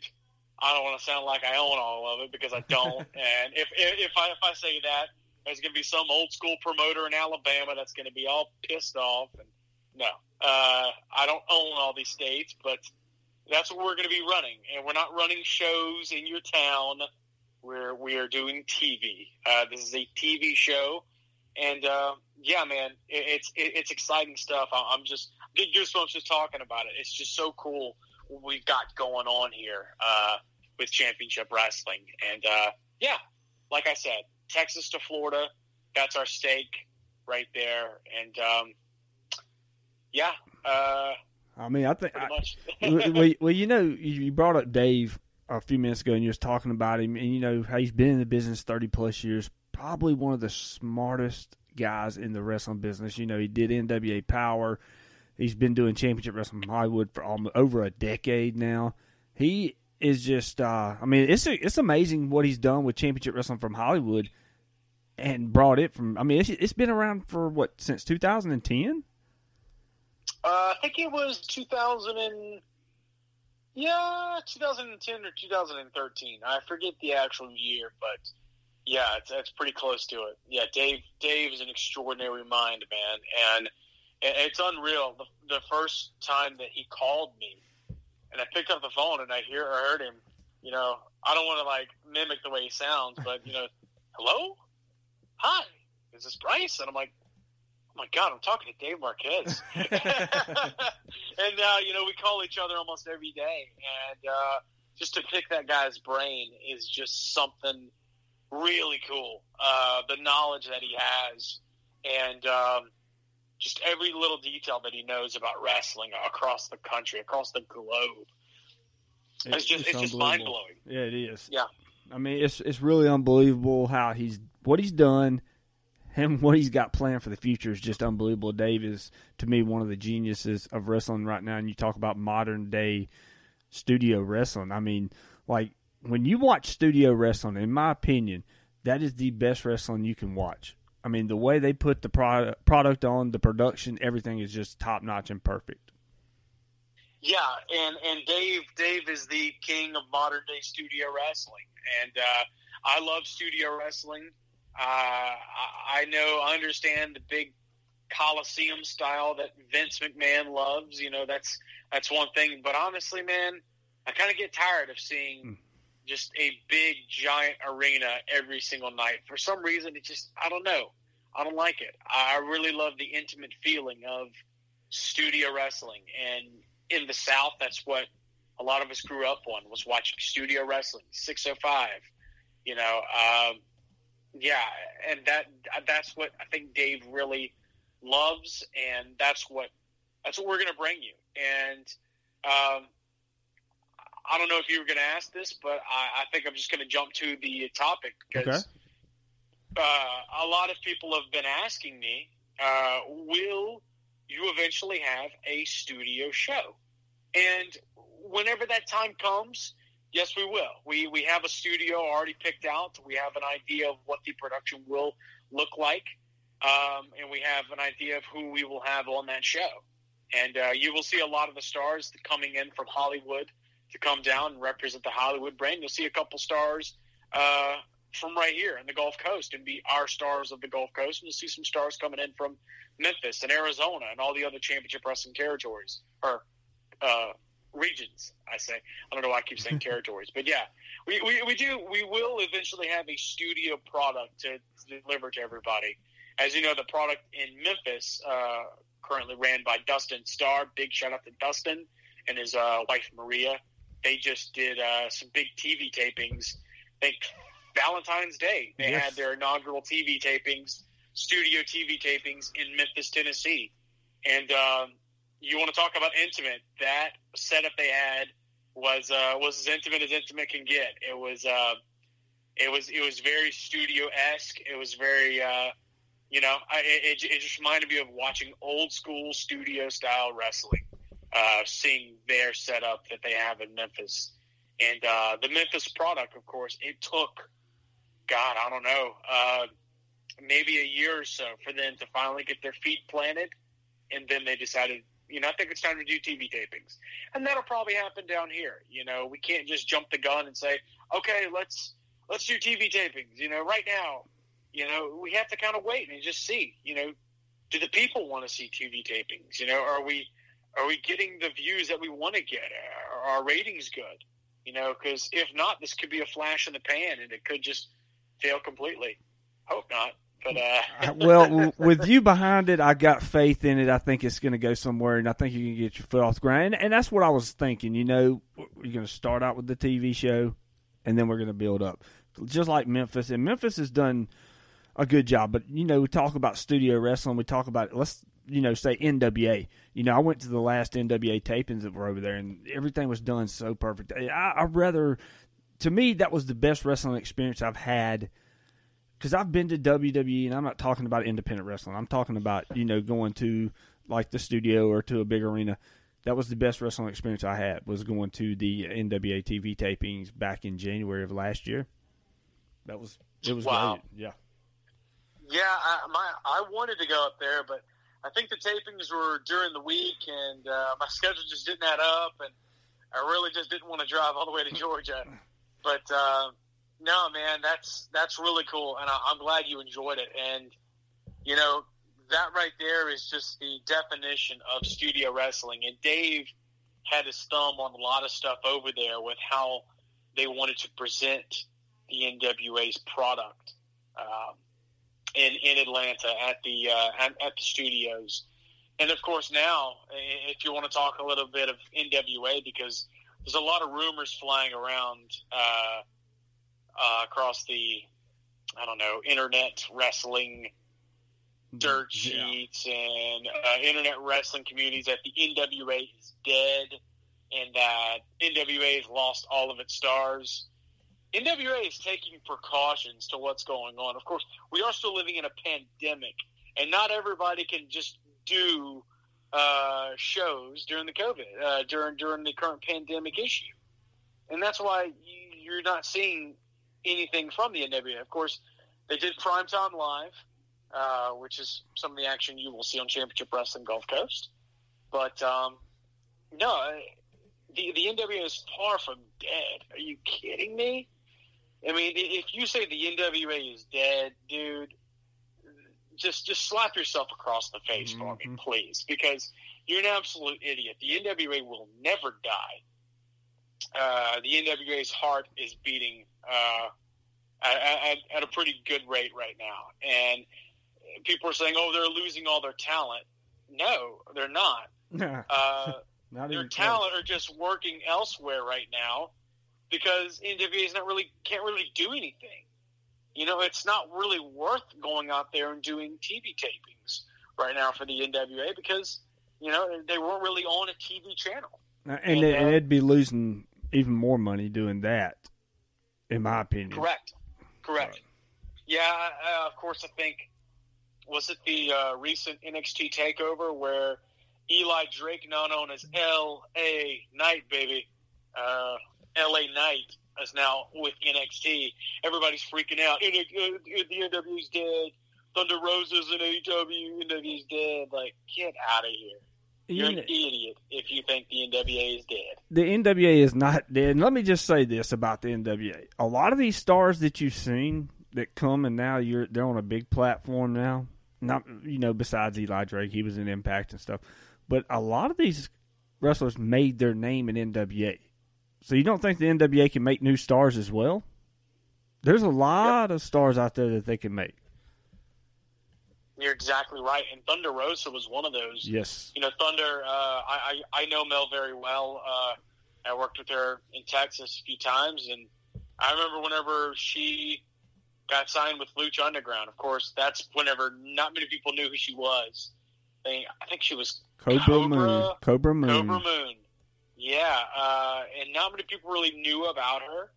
I don't want to sound like I own all of it because I don't. And if, if I, if I say that, there's going to be some old school promoter in Alabama that's going to be all pissed off. And no. Uh, I don't own all these states, but that's what we're going to be running. And we're not running shows in your town. We're, we are doing T V. Uh, this is a T V show. And, uh, yeah, man, it, it's, it, it's exciting stuff. I, I'm just, I'm getting goosebumps just talking about it. It's just so cool what we've got going on here, uh, with Championship Wrestling. And, uh, yeah, like I said, Texas to Florida, that's our stake right there. And, um, Yeah. Uh, I mean, I think. I, well, well, you know, you brought up Dave a few minutes ago, and you was talking about him, and you know how he's been in the business thirty plus years. Probably one of the smartest guys in the wrestling business. You know, he did N W A Power. He's been doing Championship Wrestling in Hollywood for almost, over a decade now. He is just. Uh, I mean, it's it's amazing what he's done with Championship Wrestling from Hollywood, and brought it from. I mean, it's, it's been around for what since two thousand ten. Uh, I think it was two thousand and yeah, two thousand ten or two thousand thirteen. I forget the actual year, but yeah, it's, it's pretty close to it. Yeah, Dave Dave is an extraordinary mind, man, and it's unreal. The, the first time that he called me, and I picked up the phone and I hear I heard him. You know, I don't want to like mimic the way he sounds, but you know, hello, hi, is this Bryce? And I'm like, my God, I'm talking to Dave Marquez. And, uh, you know, we call each other almost every day. And uh, just to pick that guy's brain is just something really cool. Uh, the knowledge that he has and um, just every little detail that he knows about wrestling across the country, across the globe. It's, it's just, it's just mind-blowing. Yeah, it is. Yeah. I mean, it's it's really unbelievable how he's what he's done. And what he's got planned for the future is just unbelievable. Dave is, to me, one of the geniuses of wrestling right now. And you talk about modern-day studio wrestling. I mean, like, when you watch studio wrestling, in my opinion, that is the best wrestling you can watch. I mean, the way they put the product, product on, the production, everything is just top-notch and perfect. Yeah, and, and Dave Dave is the king of modern day studio wrestling, and uh, I love studio wrestling. Uh, I know, I understand the big Coliseum style that Vince McMahon loves. You know, that's that's one thing. But honestly, man, I kind of get tired of seeing just a big giant arena every single night. For some reason, it just I don't know. I don't like it. I really love the intimate feeling of studio wrestling, and in the South, that's what a lot of us grew up on, was watching studio wrestling, six oh five, you know. Um, yeah, and that that's what I think Dave really loves, and that's what that's what we're going to bring you. And um, I don't know if you were going to ask this, but I, I think I'm just going to jump to the topic, because okay. uh, a lot of people have been asking me, uh, will you eventually have a studio show? And whenever that time comes, yes, we will. We we have a studio already picked out. We have an idea of what the production will look like, um, and we have an idea of who we will have on that show. And uh, you will see a lot of the stars coming in from Hollywood to come down and represent the Hollywood brand. You'll see a couple stars uh, from right here in the Gulf Coast and be our stars of the Gulf Coast. And you'll see some stars coming in from Memphis and Arizona and all the other championship wrestling territories or uh, regions, I say. I don't know why I keep saying territories. But, yeah, we, we, we do. We will eventually have a studio product to, to deliver to everybody. As you know, the product in Memphis, uh, currently ran by Dustin Starr. Big shout-out to Dustin and his uh, wife, Maria. They just did uh, some big T V tapings. I think Valentine's Day, they yes. had their inaugural T V tapings, studio T V tapings in Memphis, Tennessee. And um, you want to talk about intimate? That setup they had was uh, was as intimate as intimate can get. It was uh, it was it was very studio esque. It was very uh, you know I, it, it just reminded me of watching old school studio style wrestling. Uh, seeing their setup that they have in Memphis, and uh, the Memphis product, of course, it took, God, I don't know, uh, maybe a year or so for them to finally get their feet planted, and then they decided, you know, I think it's time to do T V tapings, and that'll probably happen down here. You know, we can't just jump the gun and say, okay, let's let's do T V tapings. You know, right now, you know, we have to kind of wait and just see. You know, do the people want to see T V tapings? You know, are we Are we getting the views that we want to get? Are our ratings good? You know, because if not, this could be a flash in the pan, and it could just fail completely. Hope not. But uh, well, with you behind it, I got faith in it. I think it's going to go somewhere, and I think you can get your foot off the ground. And, and that's what I was thinking. You know, you're going to start out with the T V show, and then we're going to build up, just like Memphis. And Memphis has done a good job. But you know, we talk about studio wrestling. We talk about let's. You know, say N W A. You know, I went to the last N W A tapings that were over there, and everything was done so perfect. I, I rather, to me, that was the best wrestling experience I've had, because I've been to W W E, and I'm not talking about independent wrestling. I'm talking about, you know, going to, like, the studio or to a big arena. That was the best wrestling experience I had, was going to the N W A T V tapings back in January of last year. That was, it was wow. Great. Yeah. Yeah, I, my, I wanted to go up there, but I think the tapings were during the week, and uh, my schedule just didn't add up, and I really just didn't want to drive all the way to Georgia. But uh, no, man, that's that's really cool, and I, I'm glad you enjoyed it. And you know, that right there is just the definition of studio wrestling. And Dave had his thumb on a lot of stuff over there with how they wanted to present the N W A's product. Um, In, in Atlanta at the uh, at, at the studios. And of course now, if you want to talk a little bit of N W A, because there's a lot of rumors flying around uh, uh, across the I don't know internet wrestling dirt yeah. sheets and uh, internet wrestling communities that the N W A is dead and that N W A has lost all of its stars. N W A is taking precautions to what's going on. Of course, we are still living in a pandemic, and not everybody can just do uh, shows during the COVID, uh, during during the current pandemic issue. And that's why you're not seeing anything from the N W A. Of course, they did Primetime Live, uh, which is some of the action you will see on Championship Wrestling Gulf Coast. But um, No, the the N W A is far from dead. Are you kidding me? I mean, if you say the N W A is dead, dude, just just slap yourself across the face mm-hmm. for me, please, because you're an absolute idiot. The N W A will never die. Uh, the N W A's heart is beating uh, at, at a pretty good rate right now, and people are saying, "Oh, they're losing all their talent." No, they're not. uh, not their talent close. Are just working elsewhere right now because N W A is not really can't really do anything. You know, it's not really worth going out there and doing T V tapings right now for the N W A because you know they weren't really on a T V channel, and, and they, uh, they'd be losing even more money doing that, in my opinion. Correct, correct. Right. Yeah, uh, of course. I think was it the uh, recent N X T Takeover where Eli Drake, now known as L A. Knight, baby, uh, L A. Knight is now with N X T. Everybody's freaking out. The N W A's dead. Thunder Rosa's in A E W. N W A's dead. Like, get out of here. You're an idiot if you think the N W A is dead. The N W A is not dead. And let me just say this about the N W A. A lot of these stars that you've seen that come and now you're they're on a big platform now. Not you know, besides Eli Drake, he was in Impact and stuff. But a lot of these wrestlers made their name in N W A. So you don't think the N W A can make new stars as well? There's a lot yep. of stars out there that they can make. You're exactly right, and Thunder Rosa was one of those. Yes, you know Thunder. Uh, I, I I know Mel very well. Uh, I worked with her in Texas a few times, and I remember whenever she got signed with Lucha Underground. Of course, that's whenever not many people knew who she was. They, I think she was Cobra, Cobra Moon. Cobra Moon. Cobra Moon. Yeah, uh, and not many people really knew about her,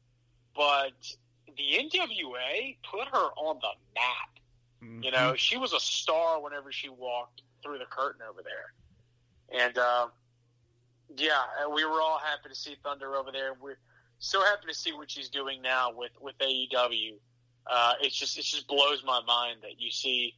but the N W A put her on the map. You know, she was a star whenever she walked through the curtain over there. And, uh, yeah, we were all happy to see Thunder over there. We're so happy to see what she's doing now with, with A E W. Uh, it's just, it just blows my mind that you see,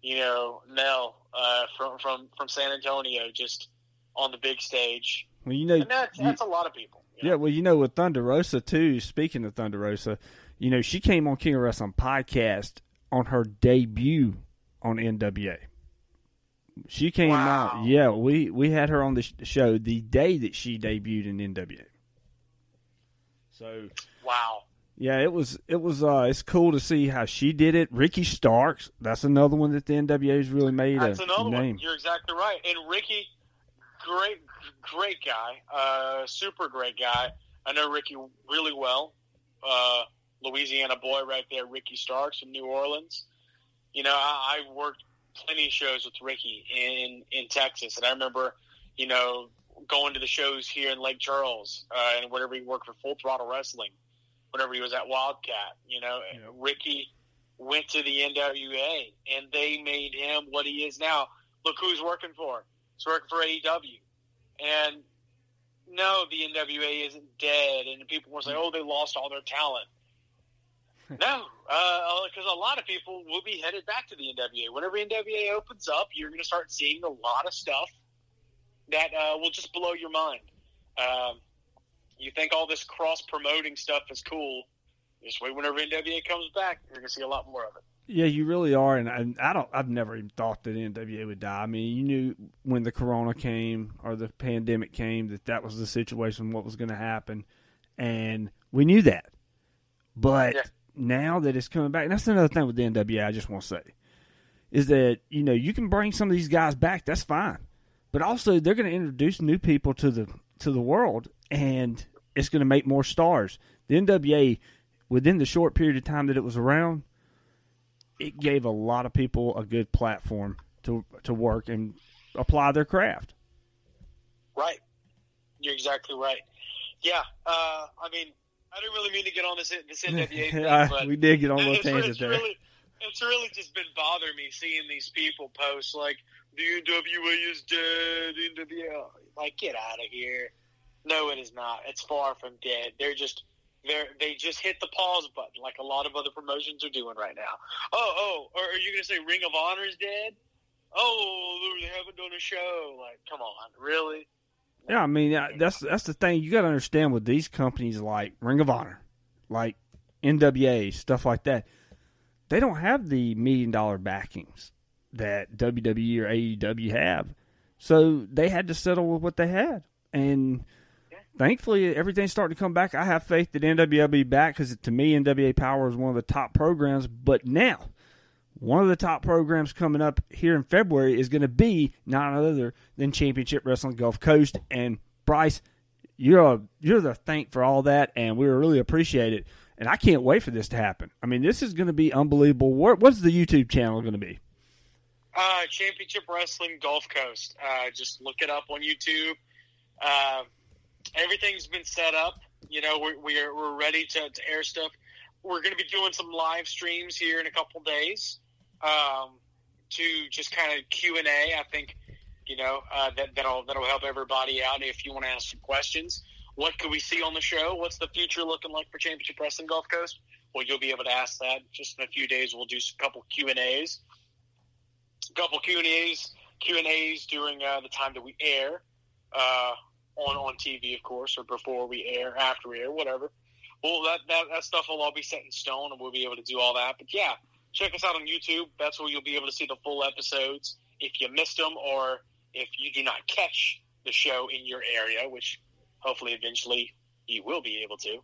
you know, Mel uh, from, from, from San Antonio just on the big stage. Well, you know, and that's, you, that's a lot of people. You know? Yeah, well, you know, with Thunder Rosa, too, speaking of Thunder Rosa, you know, she came on King of Wrestling podcast on her debut on N W A. She came wow. out. Yeah, we, we had her on the show the day that she debuted in N W A. So wow. Yeah, it was it was uh it's cool to see how she did it. Ricky Starks, that's another one that the N W A's really made that's a another name. One. You're exactly right. And Ricky, great great guy. Uh super great guy. I know Ricky really well. Uh Louisiana boy right there, Ricky Starks from New Orleans. You know, I, I worked plenty of shows with Ricky in, in Texas, and I remember, you know, going to the shows here in Lake Charles uh, and whenever he worked for Full Throttle Wrestling, whenever he was at Wildcat, you know, yeah. Ricky went to the N W A, and they made him what he is now. Look who he's working for. He's working for A E W. And, no, the N W A isn't dead, and people were saying, oh, they lost all their talent. No, because uh, a lot of people will be headed back to the N W A. Whenever N W A opens up, you're going to start seeing a lot of stuff that uh, will just blow your mind. Um, you think all this cross-promoting stuff is cool. Just wait whenever N W A comes back, you're going to see a lot more of it. Yeah, you really are, and I, I don't. I've never even thought that N W A would die. I mean, you knew when the corona came or the pandemic came that that was the situation, what was going to happen, and we knew that. But... Yeah. Now that it's coming back, and that's another thing with the N W A I just want to say, is that, you know, you can bring some of these guys back, that's fine. But also, they're going to introduce new people to the to the world, and it's going to make more stars. The N W A, within the short period of time that it was around, it gave a lot of people a good platform to to work and apply their craft. Right. You're exactly right. Yeah, uh, I mean, I didn't really mean to get on this this N W A thing, but we did get on a little tangent there. Really, it's really just been bothering me seeing these people post like the N W A is dead. N W A, like get out of here. No, it is not. It's far from dead. They're just they they just hit the pause button like a lot of other promotions are doing right now. Oh oh, or are you gonna say Ring of Honor is dead? Oh, they haven't done a show. Like, come on, really? Yeah, I mean, that's that's the thing. You got to understand with these companies like Ring of Honor, like N W A, stuff like that, they don't have the million-dollar backings that W W E or A E W have. So they had to settle with what they had. And thankfully, everything's starting to come back. I have faith that N W A will be back because, to me, N W A Power is one of the top programs. But now, one of the top programs coming up here in February is going to be none other than Championship Wrestling Gulf Coast. And, Bryce, you're, a, you're the thank for all that, and we really appreciate it. And I can't wait for this to happen. I mean, this is going to be unbelievable. What, what's the YouTube channel going to be? Uh, Championship Wrestling Gulf Coast. Uh, just look it up on YouTube. Uh, everything's been set up. You know, we're, we're, we're ready to, to air stuff. We're going to be doing some live streams here in a couple days um, to just kind of Q and A. I think, you know, uh, that, that'll that'll help everybody out if you want to ask some questions. What could we see on the show? What's the future looking like for Championship Wrestling Gulf Coast? Well, you'll be able to ask that. Just in a few days, we'll do a couple Q and A's. A couple Q and A's, Q and A's during uh, the time that we air uh, on, on T V, of course, or before we air, after we air, whatever. Well, that, that, that stuff will all be set in stone, and we'll be able to do all that. But, yeah, check us out on YouTube. That's where you'll be able to see the full episodes if you missed them or if you do not catch the show in your area, which – hopefully, eventually, you will be able to.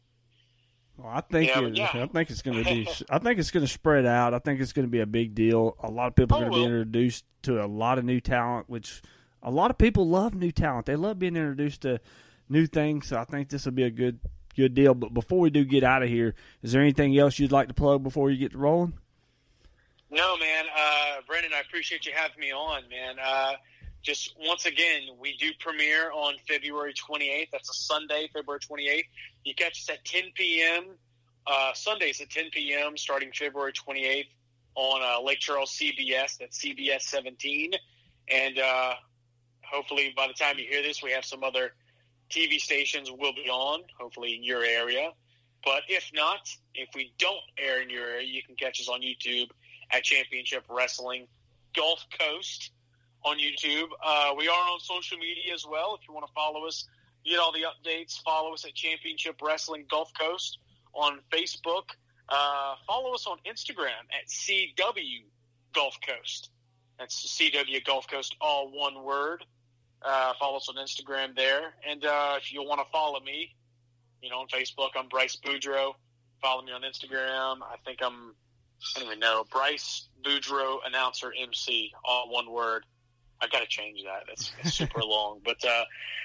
Well, I think yeah, it, yeah. I think it's going to be. I think it's going to spread out. I think it's going to be a big deal. A lot of people are oh, going to well. be introduced to a lot of new talent, which a lot of people love new talent. They love being introduced to new things. So I think this will be a good, good deal. But before we do get out of here, is there anything else you'd like to plug before you get rolling? No, man, uh, Brandon, I appreciate you having me on, man. Uh, Just once again, we do premiere on February twenty-eighth. That's a Sunday, February twenty-eighth. You catch us at ten p.m. Uh, Sundays at ten p.m. starting February twenty-eighth on uh, Lake Charles C B S. That's C B S seventeen. And uh, hopefully by the time you hear this, we have some other T V stations will be on, hopefully in your area. But if not, if we don't air in your area, you can catch us on YouTube at Championship Wrestling Gulf Coast. On YouTube, uh, we are on social media as well. If you want to follow us, get all the updates. Follow us at Championship Wrestling Gulf Coast on Facebook. Uh, follow us on Instagram at C W Gulf Coast. That's C W Gulf Coast, all one word. Uh, follow us on Instagram there. And uh, if you want to follow me, you know, on Facebook, I'm Bryce Boudreaux. Follow me on Instagram. I think I'm, I don't even know, Bryce Boudreaux Announcer M C, all one word. I got to change that. That's, that's super long. But, uh,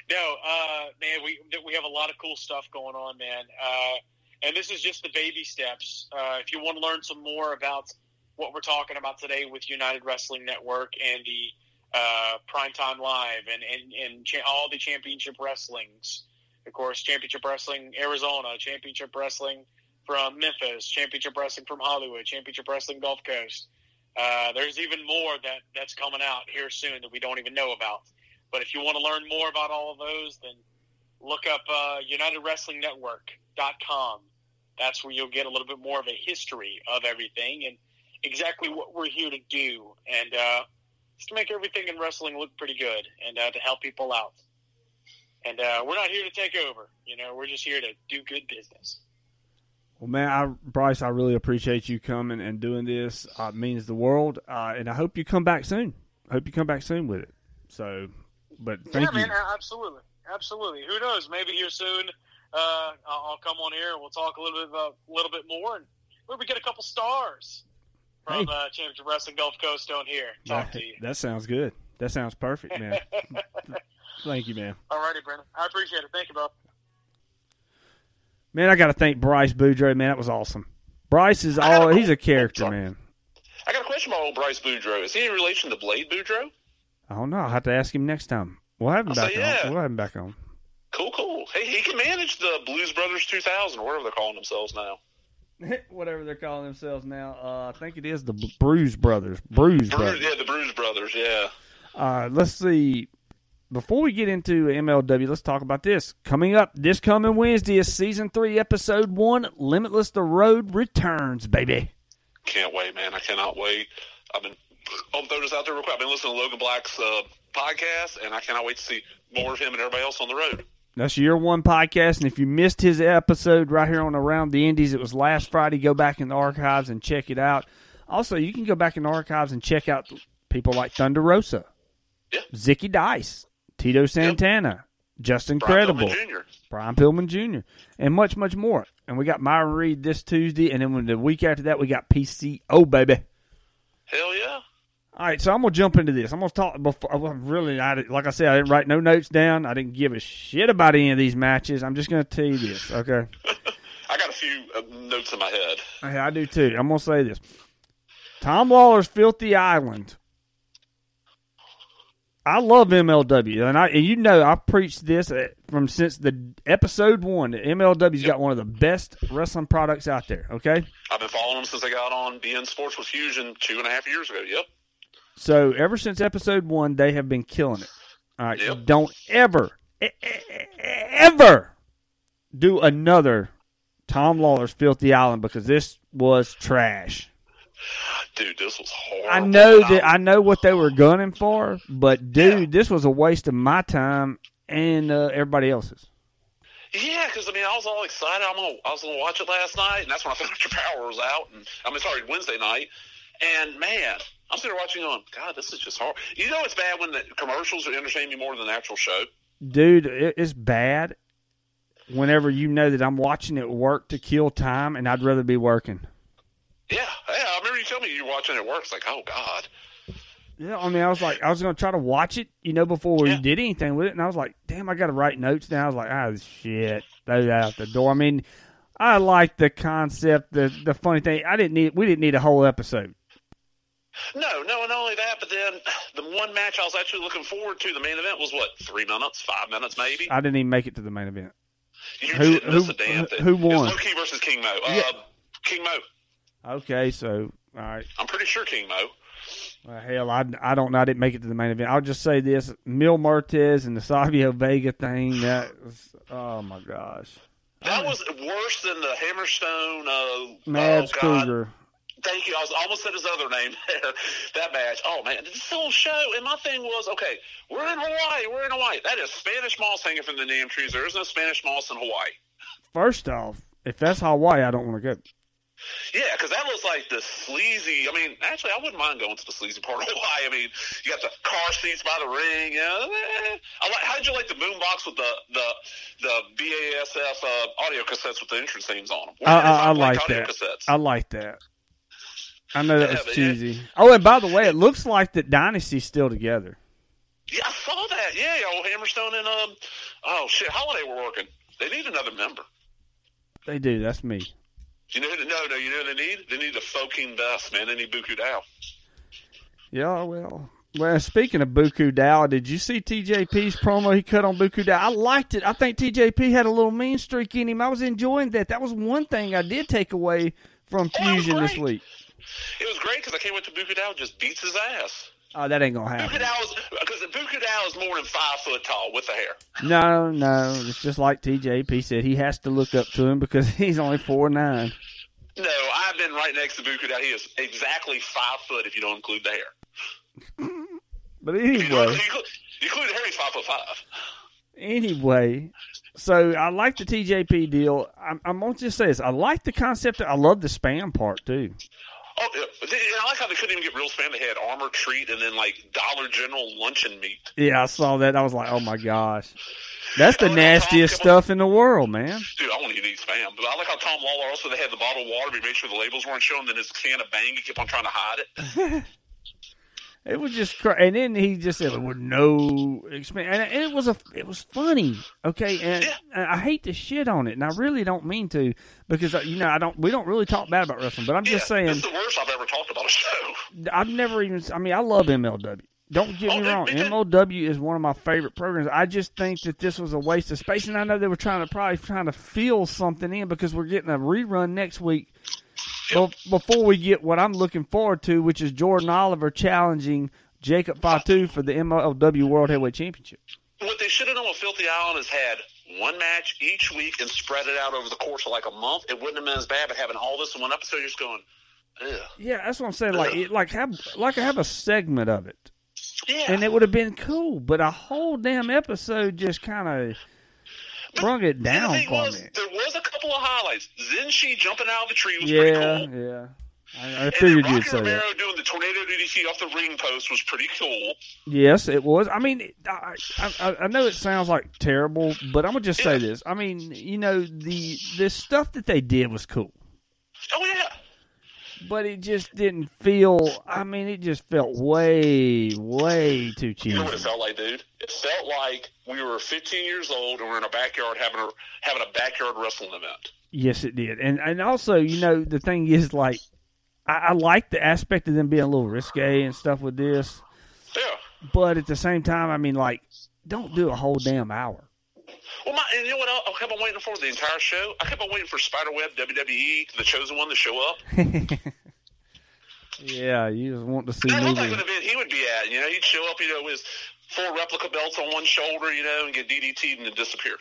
no, uh, man, we we have a lot of cool stuff going on, man. Uh, and this is just the baby steps. Uh, if you want to learn some more about what we're talking about today with United Wrestling Network and the uh, Primetime Live and, and, and cha- all the championship wrestlings, of course, Championship Wrestling Arizona, Championship Wrestling from Memphis, Championship Wrestling from Hollywood, Championship Wrestling Gulf Coast. Uh, there's even more that, that's coming out here soon that we don't even know about. But if you want to learn more about all of those, then look up uh, United Wrestling Network dot com. That's where you'll get a little bit more of a history of everything and exactly what we're here to do. And uh, just to make everything in wrestling look pretty good and uh, to help people out. And uh, we're not here to take over. You know, we're just here to do good business. Well, man, I, Bryce, I really appreciate you coming and doing this. Uh, it means the world, uh, and I hope you come back soon. I hope you come back soon with it. So, but thank yeah, you. Yeah, man, absolutely, absolutely. Who knows? Maybe here soon, uh, I'll come on here and we'll talk a little bit, about, a little bit more, and maybe get a couple stars from hey. uh, Championship Wrestling Gulf Coast on here. Talk that, to you. That sounds good. That sounds perfect, man. Thank you, man. All righty, Brendan. I appreciate it. Thank you, bro. Man, I got to thank Bryce Boudreaux. Man, that was awesome. Bryce is all – he's a character, man. I got a question about old Bryce Boudreaux. Is he in relation to Blade Boudreaux? I don't know. I'll have to ask him next time. We'll have him, back, say, on. Yeah. We'll have him back on. Cool, cool. Hey, he can manage the Blues Brothers two thousand, whatever they're calling themselves now. Whatever they're calling themselves now. Uh, I think it is the Bruise Brothers. Bruise Brothers. Yeah, the Bruise Brothers, yeah. Uh, let's see – before we get into M L W, let's talk about this. Coming up this coming Wednesday is Season three, Episode one, Limitless the Road Returns, baby. Can't wait, man. I cannot wait. I've been I'm throwing this out there real quick. I've been listening to Logan Black's uh, podcast, and I cannot wait to see more of him and everybody else on the road. That's your one podcast, and if you missed his episode right here on Around the Indies, it was last Friday. Go back in the archives and check it out. Also, you can go back in the archives and check out people like Thunder Rosa, yeah. Zicky Dice, Tito Santana, yep. Justin Credible, Brian Pillman Junior, and much, much more. And we got Myron Reed this Tuesday, and then when the week after that, we got P C O, baby. Hell yeah. All right, so I'm going to jump into this. I'm going to talk before. Really, I, like I said, I didn't write no notes down. I didn't give a shit about any of these matches. I'm just going to tell you this, okay? I got a few uh, notes in my head. Okay, I do too. I'm going to say this. Tom Lawler's Filthy Island. I love M L W, and I and you know I've preached this from since the episode one. That M L W's yep. got one of the best wrestling products out there, okay? I've been following them since I got on B N Sports with Fusion two and a half years ago, yep. So ever since episode one, they have been killing it. All right, yep. Don't ever, e- e- ever do another Tom Lawler's Filthy Island because this was trash. Dude, this was horrible. I know that I know what they were gunning for, but dude, yeah. this was a waste of my time and uh, everybody else's. Yeah, because I mean, I was all excited. I'm gonna, I was going to watch it last night, and that's when I found out your power was out. And I mean, sorry, Wednesday night. And man, I'm sitting there watching, going, God, this is just horrible. You know, it's bad when the commercials entertain me more than the actual show. Dude, it's bad whenever you know that I'm watching it work to kill time, and I'd rather be working. Yeah, yeah. I remember you telling me you were watching it work. It's like, oh, God. Yeah, I mean, I was like, I was going to try to watch it, you know, before we yeah. did anything with it. And I was like, damn, I got to write notes now. I was like, oh, shit. Those out the door. I mean, I like the concept. The the funny thing, I didn't need, we didn't need a whole episode. No, no, and not only that, but then the one match I was actually looking forward to, the main event, was what, three minutes, five minutes maybe? I didn't even make it to the main event. You who, didn't miss who, a damn thing. Who won? It was Loki versus King Mo. Yeah. Uh, King Mo. Okay, so, all right. I'm pretty sure King Mo. Well, hell, I, I don't know. I didn't make it to the main event. I'll just say this. Mil Martez and the Savio Vega thing, that was, oh, my gosh. That was worse than the Hammerstone. Uh, Mads oh, Kruger. Thank you. I was almost said his other name there. That match. Oh, man. This whole show, and my thing was, okay, we're in Hawaii. We're in Hawaii. That is Spanish moss hanging from the damn trees. There is no Spanish moss in Hawaii. First off, if that's Hawaii, I don't want to go. Yeah, because that looks like the sleazy. I mean, actually, I wouldn't mind going to the sleazy part of Hawaii. I mean, you got the car seats by the ring. You know? I like, how did you like the boombox with the the the B A S F uh, audio cassettes with the entrance themes on them? I, I, I like, like that. Cassettes? I like that. I know that yeah, was cheesy. Yeah. Oh, and by the way, it looks like that Dynasty's still together. Yeah, I saw that. Yeah, old Hammerstone and um, oh shit, Holiday were working. They need another member. They do. That's me. You know, no, no, you know what they need? They need the fucking best, man. They need Bu Ku Dao. Yeah, well. Well, speaking of Bu Ku Dao, did you see T J P's promo he cut on Bu Ku Dao? I liked it. I think T J P had a little mean streak in him. I was enjoying that. That was one thing I did take away from Fusion oh, this week. It was great because I can't wait to Bu Ku Dao just beats his ass. Oh, that ain't going to happen. Because Bu Ku Dao is more than five foot tall with the hair. No, no. It's just like T J P said. He has to look up to him because he's only four nine. No, I've been right next to Bu Ku Dao. He is exactly five foot if you don't include the hair. But anyway. You, know, you, include, you include the hair, he's five foot five. Anyway, so I like the T J P deal. I'm, I'm going to just say this. I like the concept. Of, I love the spam part, too. Oh, and I like how they couldn't even get real spam. They had Armor Treat and then, like, Dollar General luncheon meat. Yeah, I saw that. I was like, oh, my gosh. That's the nastiest stuff in the world, man. Dude, I want to eat spam. But I like how Tom Lawler also, they had the bottle of water. We made sure the labels weren't shown. Then his can of Bang, he kept on trying to hide it. It was just cr- – and then he just said, with no – and it was a, it was funny, okay? And yeah. I hate to shit on it, and I really don't mean to because, you know, I don't. we don't really talk bad about wrestling, but I'm yeah, just saying – it's the worst I've ever talked about a show. I've never even – I mean, I love M L W. Don't get oh, me wrong. M L W is one of my favorite programs. I just think that this was a waste of space, and I know they were trying to probably trying to fill something in because we're getting a rerun next week. Yep. Before we get what I'm looking forward to, which is Jordan Oliver challenging Jacob Fatu for the M L W World Heavyweight Championship. What they should have done with Filthy Island is had one match each week and spread it out over the course of like a month. It wouldn't have been as bad, but having all this in one episode, you're just going, Ugh. Yeah, that's what I'm saying. Like, it, like have like have a segment of it, yeah, and it would have been cool. But a whole damn episode just kind of brung it down the thing for was, me. There was a couple of highlights. Zenshi jumping out of the tree was yeah, pretty cool. Yeah, I, I figured you'd say that. And Rocky Romero doing the tornado D D T off the ring post was pretty cool. Yes, it was. I mean, I I, I know it sounds like terrible, but I'm gonna just yeah. say this. I mean, you know, the the stuff that they did was cool. Oh yeah. But it just didn't feel. I mean, it just felt way, way too cheesy. You know what it felt like, dude? It felt like we were fifteen years old and we were in a backyard having a having a backyard wrestling event. Yes, it did. And and also, you know, the thing is, like, I, I like the aspect of them being a little risque and stuff with this. Yeah. But at the same time, I mean, like, don't do a whole damn hour. Well, my, and you know what I kept on waiting for the entire show? I kept on waiting for Spiderweb, W W E, The Chosen One to show up. Yeah, you just want to see. That looked like an event he would be at. You know, he'd show up, you know, with four replica belts on one shoulder, you know, and get D D T'd and then disappear.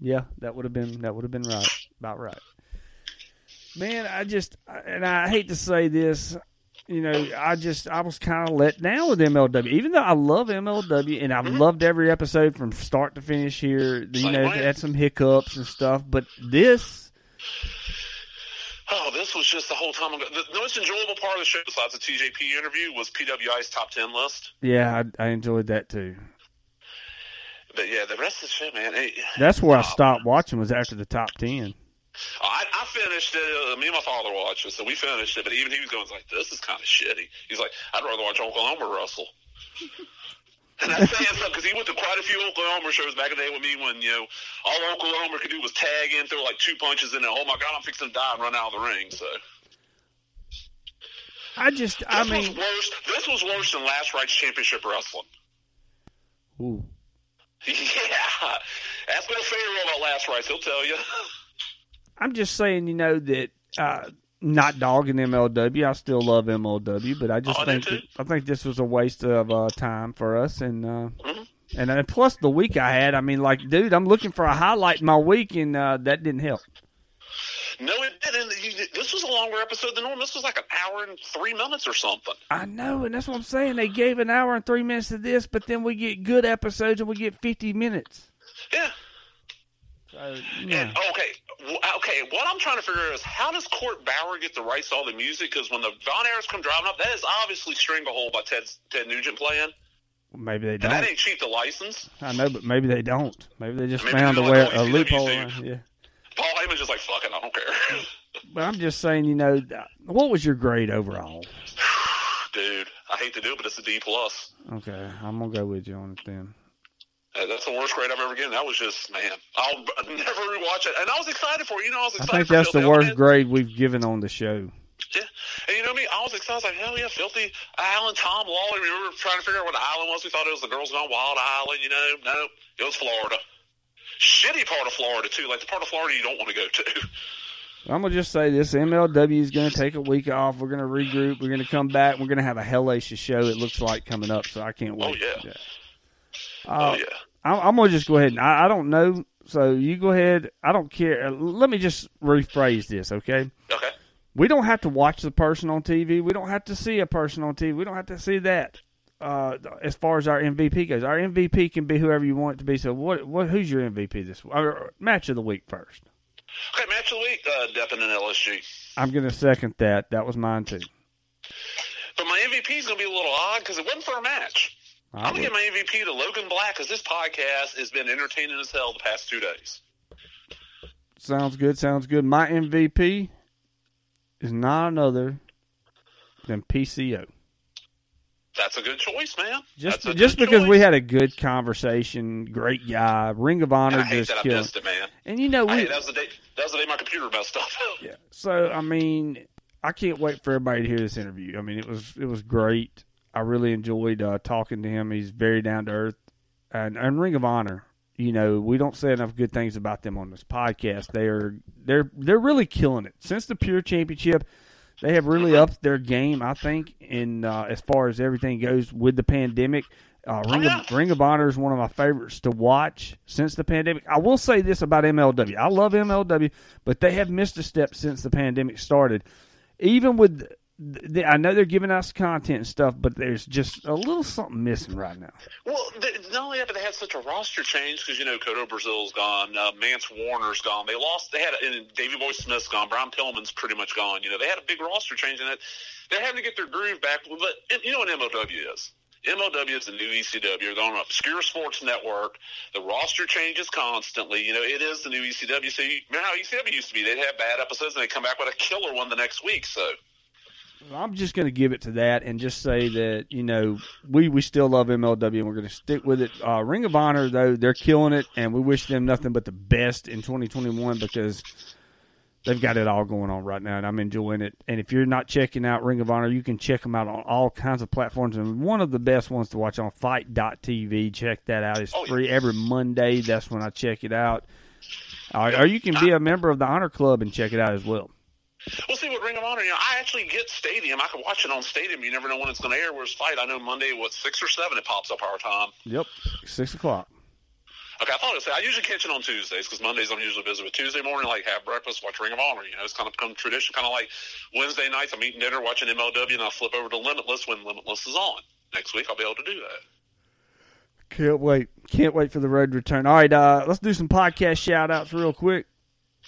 Yeah, that would have been that would have been right, about right. Man, I just, and I hate to say this, you know, I just, I was kind of let down with M L W. Even though I love M L W and I've mm-hmm. loved every episode from start to finish here, you Same know, way. They had some hiccups and stuff, but this. Oh, this was just the whole time ago. The, the most enjoyable part of the show, besides the T J P interview, was P W I's top ten list. Yeah, I, I enjoyed that too. But yeah, the rest of the show, man. It, That's where oh, I stopped watching was after the top ten. I, I finished it. Uh, me and my father watched it, so we finished it. But even he was going like, "This is kind of shitty." He's like, "I'd rather watch Oklahoma wrestle." And I say something because he went to quite a few Oklahoma shows back in the day with me when you know all Oklahoma could do was tag in, throw like two punches in, and oh my god, I'm fixing to die and run out of the ring. So I just, I this mean, was worse. This was worse than Last Rights Championship Wrestling. Ooh, yeah. Ask Bill Farrell about Last Rights; he'll tell you. I'm just saying, you know, that uh, not dogging M L W. I still love M L W, but I just oh, think that, I think this was a waste of uh, time for us. And uh, mm-hmm. and uh, plus the week I had, I mean, like, dude, I'm looking for a highlight in my week, and uh, that didn't help. No, it didn't. This was a longer episode than normal. This was like an hour and three minutes or something. I know, and that's what I'm saying. They gave an hour and three minutes to this, but then we get good episodes and we get fifty minutes. Yeah. Uh, yeah. And, okay, okay. What I'm trying to figure out is how does Court Bauer get the rights to all the music? Because when the Von Erers come driving up, that is obviously Stranglehold by Ted Ted Nugent playing. Maybe they don't. And that ain't cheap to license. I know, but maybe they don't. Maybe they just maybe found they a, way, like a loophole. Yeah. Paul Heyman's just like, fuck it, I don't care. But I'm just saying, you know, what was your grade overall? Dude, I hate to do it, but it's a D plus. Okay, I'm gonna go with you on it then. That's the worst grade I've ever given. That was just, man, I'll never rewatch it. And I was excited for it. You know, I was excited for I think for that's Filthy the worst Island. Grade we've given on the show. Yeah. And you know me, I was excited. I was like, hell yeah, Filthy Island, Tom Lawley. We were trying to figure out what the island was. We thought it was the Girls Gone Wild Island, you know. No, it was Florida. Shitty part of Florida, too. Like, the part of Florida you don't want to go to. I'm going to just say this. M L W is going to take a week off. We're going to regroup. We're going to come back. We're going to have a hellacious show, it looks like, coming up. So I can't wait. Oh, yeah. Yeah. Uh, oh, yeah. I'm going to just go ahead and I, I don't know. So you go ahead. I don't care. Let me just rephrase this, okay? Okay. We don't have to watch the person on T V. We don't have to see a person on T V. We don't have to see that uh, as far as our M V P goes. Our M V P can be whoever you want it to be. So what? What? Who's your M V P this or match of the week first? Okay, match of the week, uh, Deppen and L S G. I'm going to second that. That was mine too. But my M V P is going to be a little odd because it wasn't for a match. I I'm going to give my M V P to Logan Black because this podcast has been entertaining as hell the past two days. Sounds good, sounds good. My M V P is not another than P C O. That's a good choice, man. Just That's just because choice. We had a good conversation, great guy, Ring of Honor. And I hate just that killed. I missed it, man. And you know, we, that, was the day, that was the day my computer messed up. Yeah. So, I mean, I can't wait for everybody to hear this interview. I mean, it was it was great. I really enjoyed uh, talking to him. He's very down to earth. And, and Ring of Honor, you know, we don't say enough good things about them on this podcast. They are they're they're really killing it since the Pure Championship. They have really upped their game, I think, in uh, as far as everything goes with the pandemic. Uh, Ring of, Ring of Honor is one of my favorites to watch since the pandemic. I will say this about M L W: I love M L W, but they have missed a step since the pandemic started. Even with They, I know they're giving us content and stuff, but there's just a little something missing right now. Well, they, not only that, but they had such a roster change because, you know, Cotto Brazil's gone, uh, Mance Warner's gone. They lost. They had and Davey Boy Smith's gone. Brian Pillman's pretty much gone. You know, they had a big roster change, and that they're having to get their groove back. But you know what M L W is? M L W is the new E C W. They're on an obscure sports network. The roster changes constantly. You know, it is the new E C W. So you remember how E C W used to be? They'd have bad episodes, and they'd come back with a killer one the next week, so. I'm just going to give it to that and just say that, you know, we, we still love M L W and we're going to stick with it. Uh, Ring of Honor, though, they're killing it, and we wish them nothing but the best in twenty twenty-one because they've got it all going on right now, and I'm enjoying it. And if you're not checking out Ring of Honor, you can check them out on all kinds of platforms, and one of the best ones to watch on Fight dot T V. Check that out. It's free every Monday. That's when I check it out. Uh, or you can be a member of the Honor Club and check it out as well. We'll see what Ring of Honor, you know, I actually get Stadium. I can watch it on Stadium. You never know when it's going to air. Where's Fight? I know Monday, what, six or seven it pops up our time. Yep, six o'clock. Okay, I thought it was, I usually catch it on Tuesdays because Mondays I'm usually busy. But Tuesday morning, like, have breakfast, watch Ring of Honor. You know, it's kind of become tradition. Kind of like Wednesday nights, I'm eating dinner, watching M L W, and I'll flip over to Limitless when Limitless is on. Next week, I'll be able to do that. Can't wait. Can't wait for the road return. All right, uh, let's do some podcast shout-outs real quick.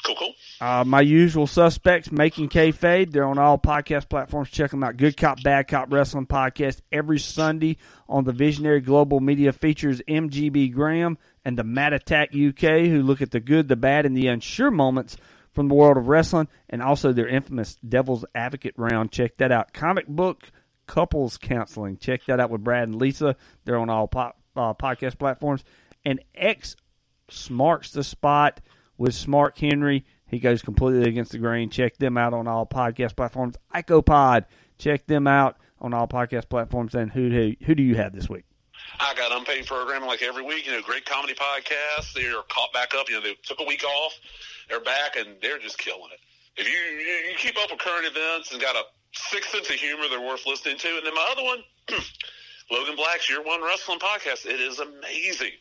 Cool, cool. Uh, my usual suspects, Making Kayfabe. They're on all podcast platforms. Check them out. Good Cop, Bad Cop Wrestling Podcast every Sunday on the Visionary Global Media features M G B Graham and the Mad Attack U K, who look at the good, the bad, and the unsure moments from the world of wrestling, and also their infamous Devil's Advocate round. Check that out. Comic Book Couples Counseling. Check that out with Brad and Lisa. They're on all po- uh, podcast platforms. And X Marks the Spot with Smart Henry. He goes completely against the grain. Check them out on all podcast platforms. IcoPod, check them out on all podcast platforms. And who do, who do you have this week? I got unpaid programming like every week. You know, great comedy podcasts. They're caught back up. You know, they took a week off. They're back, and they're just killing it. If you, you keep up with current events and got a sixth sense of humor, they're worth listening to. And then my other one, Logan Black's Year One Wrestling Podcast. It is amazing.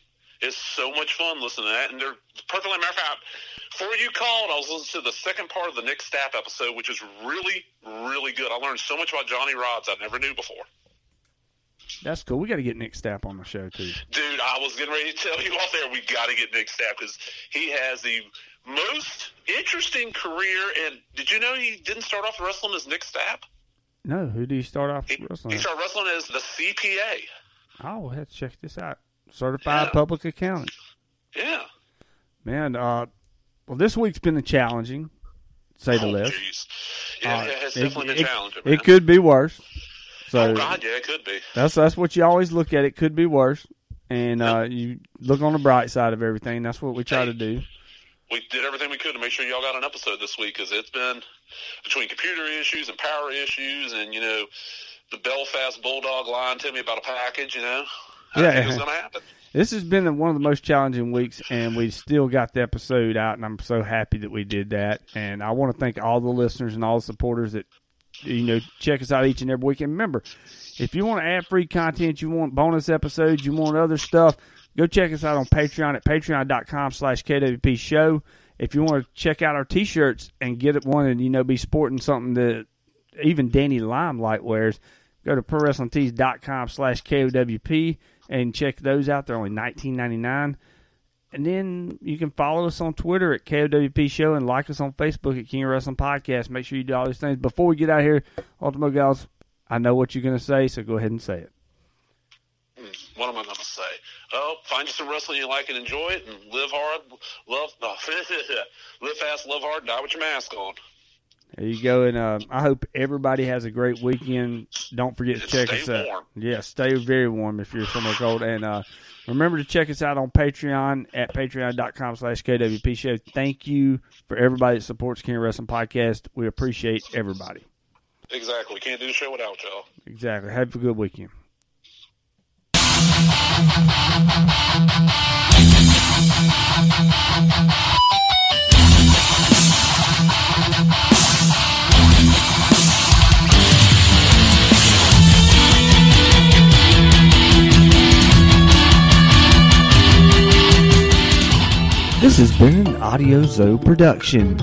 It's so much fun listening to that, and they're perfectly, matter of fact, before you called, I was listening to the second part of the Nick Stapp episode, which is really, really good. I learned so much about Johnny Rods I never knew before. That's cool. We got to get Nick Stapp on the show, too. Dude, I was getting ready to tell you off there, we got to get Nick Stapp, because he has the most interesting career, and did you know he didn't start off wrestling as Nick Stapp? No, who did he start off he, wrestling as? He started wrestling as the C P A. Oh, let's check this out. Certified yeah. Public Accountant. Yeah. Man, uh, well, this week's been challenging, to say oh, the least. Geez. Yeah, uh, yeah, it's it, definitely it, been challenging, man. It could be worse. So, oh, God, yeah, it could be. That's that's what you always look at. It could be worse. And yep. uh, you look on the bright side of everything. That's what we try hey, to do. We did everything we could to make sure y'all got an episode this week because it's been between computer issues and power issues and, you know, the Belfast Bulldog lying to me about a package, you know. I yeah, think it's gonna happen. This has been one of the most challenging weeks, and we still got the episode out, and I'm so happy that we did that. And I want to thank all the listeners and all the supporters that, you know, check us out each and every week. And remember, if you want to add free content, you want bonus episodes, you want other stuff, go check us out on Patreon at patreon dot com slash K W P show. If you want to check out our T-shirts and get one and, you know, be sporting something that even Danny Limelight wears, go to pro wrestling tees dot com slash K O W P. And check those out. They're only nineteen ninety-nine. And then you can follow us on Twitter at K O W P Show and like us on Facebook at King of Wrestling Podcast. Make sure you do all these things. Before we get out of here, Ultimo Gallows, I know what you're going to say, so go ahead and say it. What am I going to say? Oh, find you some wrestling you like and enjoy it, and live hard, love, no, live fast, love hard, die with your mask on. There you go, and uh, I hope everybody has a great weekend. Don't forget to check us out. Yeah, stay very warm if you're somewhere cold. And uh, remember to check us out on Patreon at patreon dot com slash K W P show. Thank you for everybody that supports King of Wrestling Podcast. We appreciate everybody. Exactly. Can't do the show without y'all. Exactly. Have a good weekend. This has been an Audio Zoe production.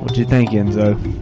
What do you think, Enzo?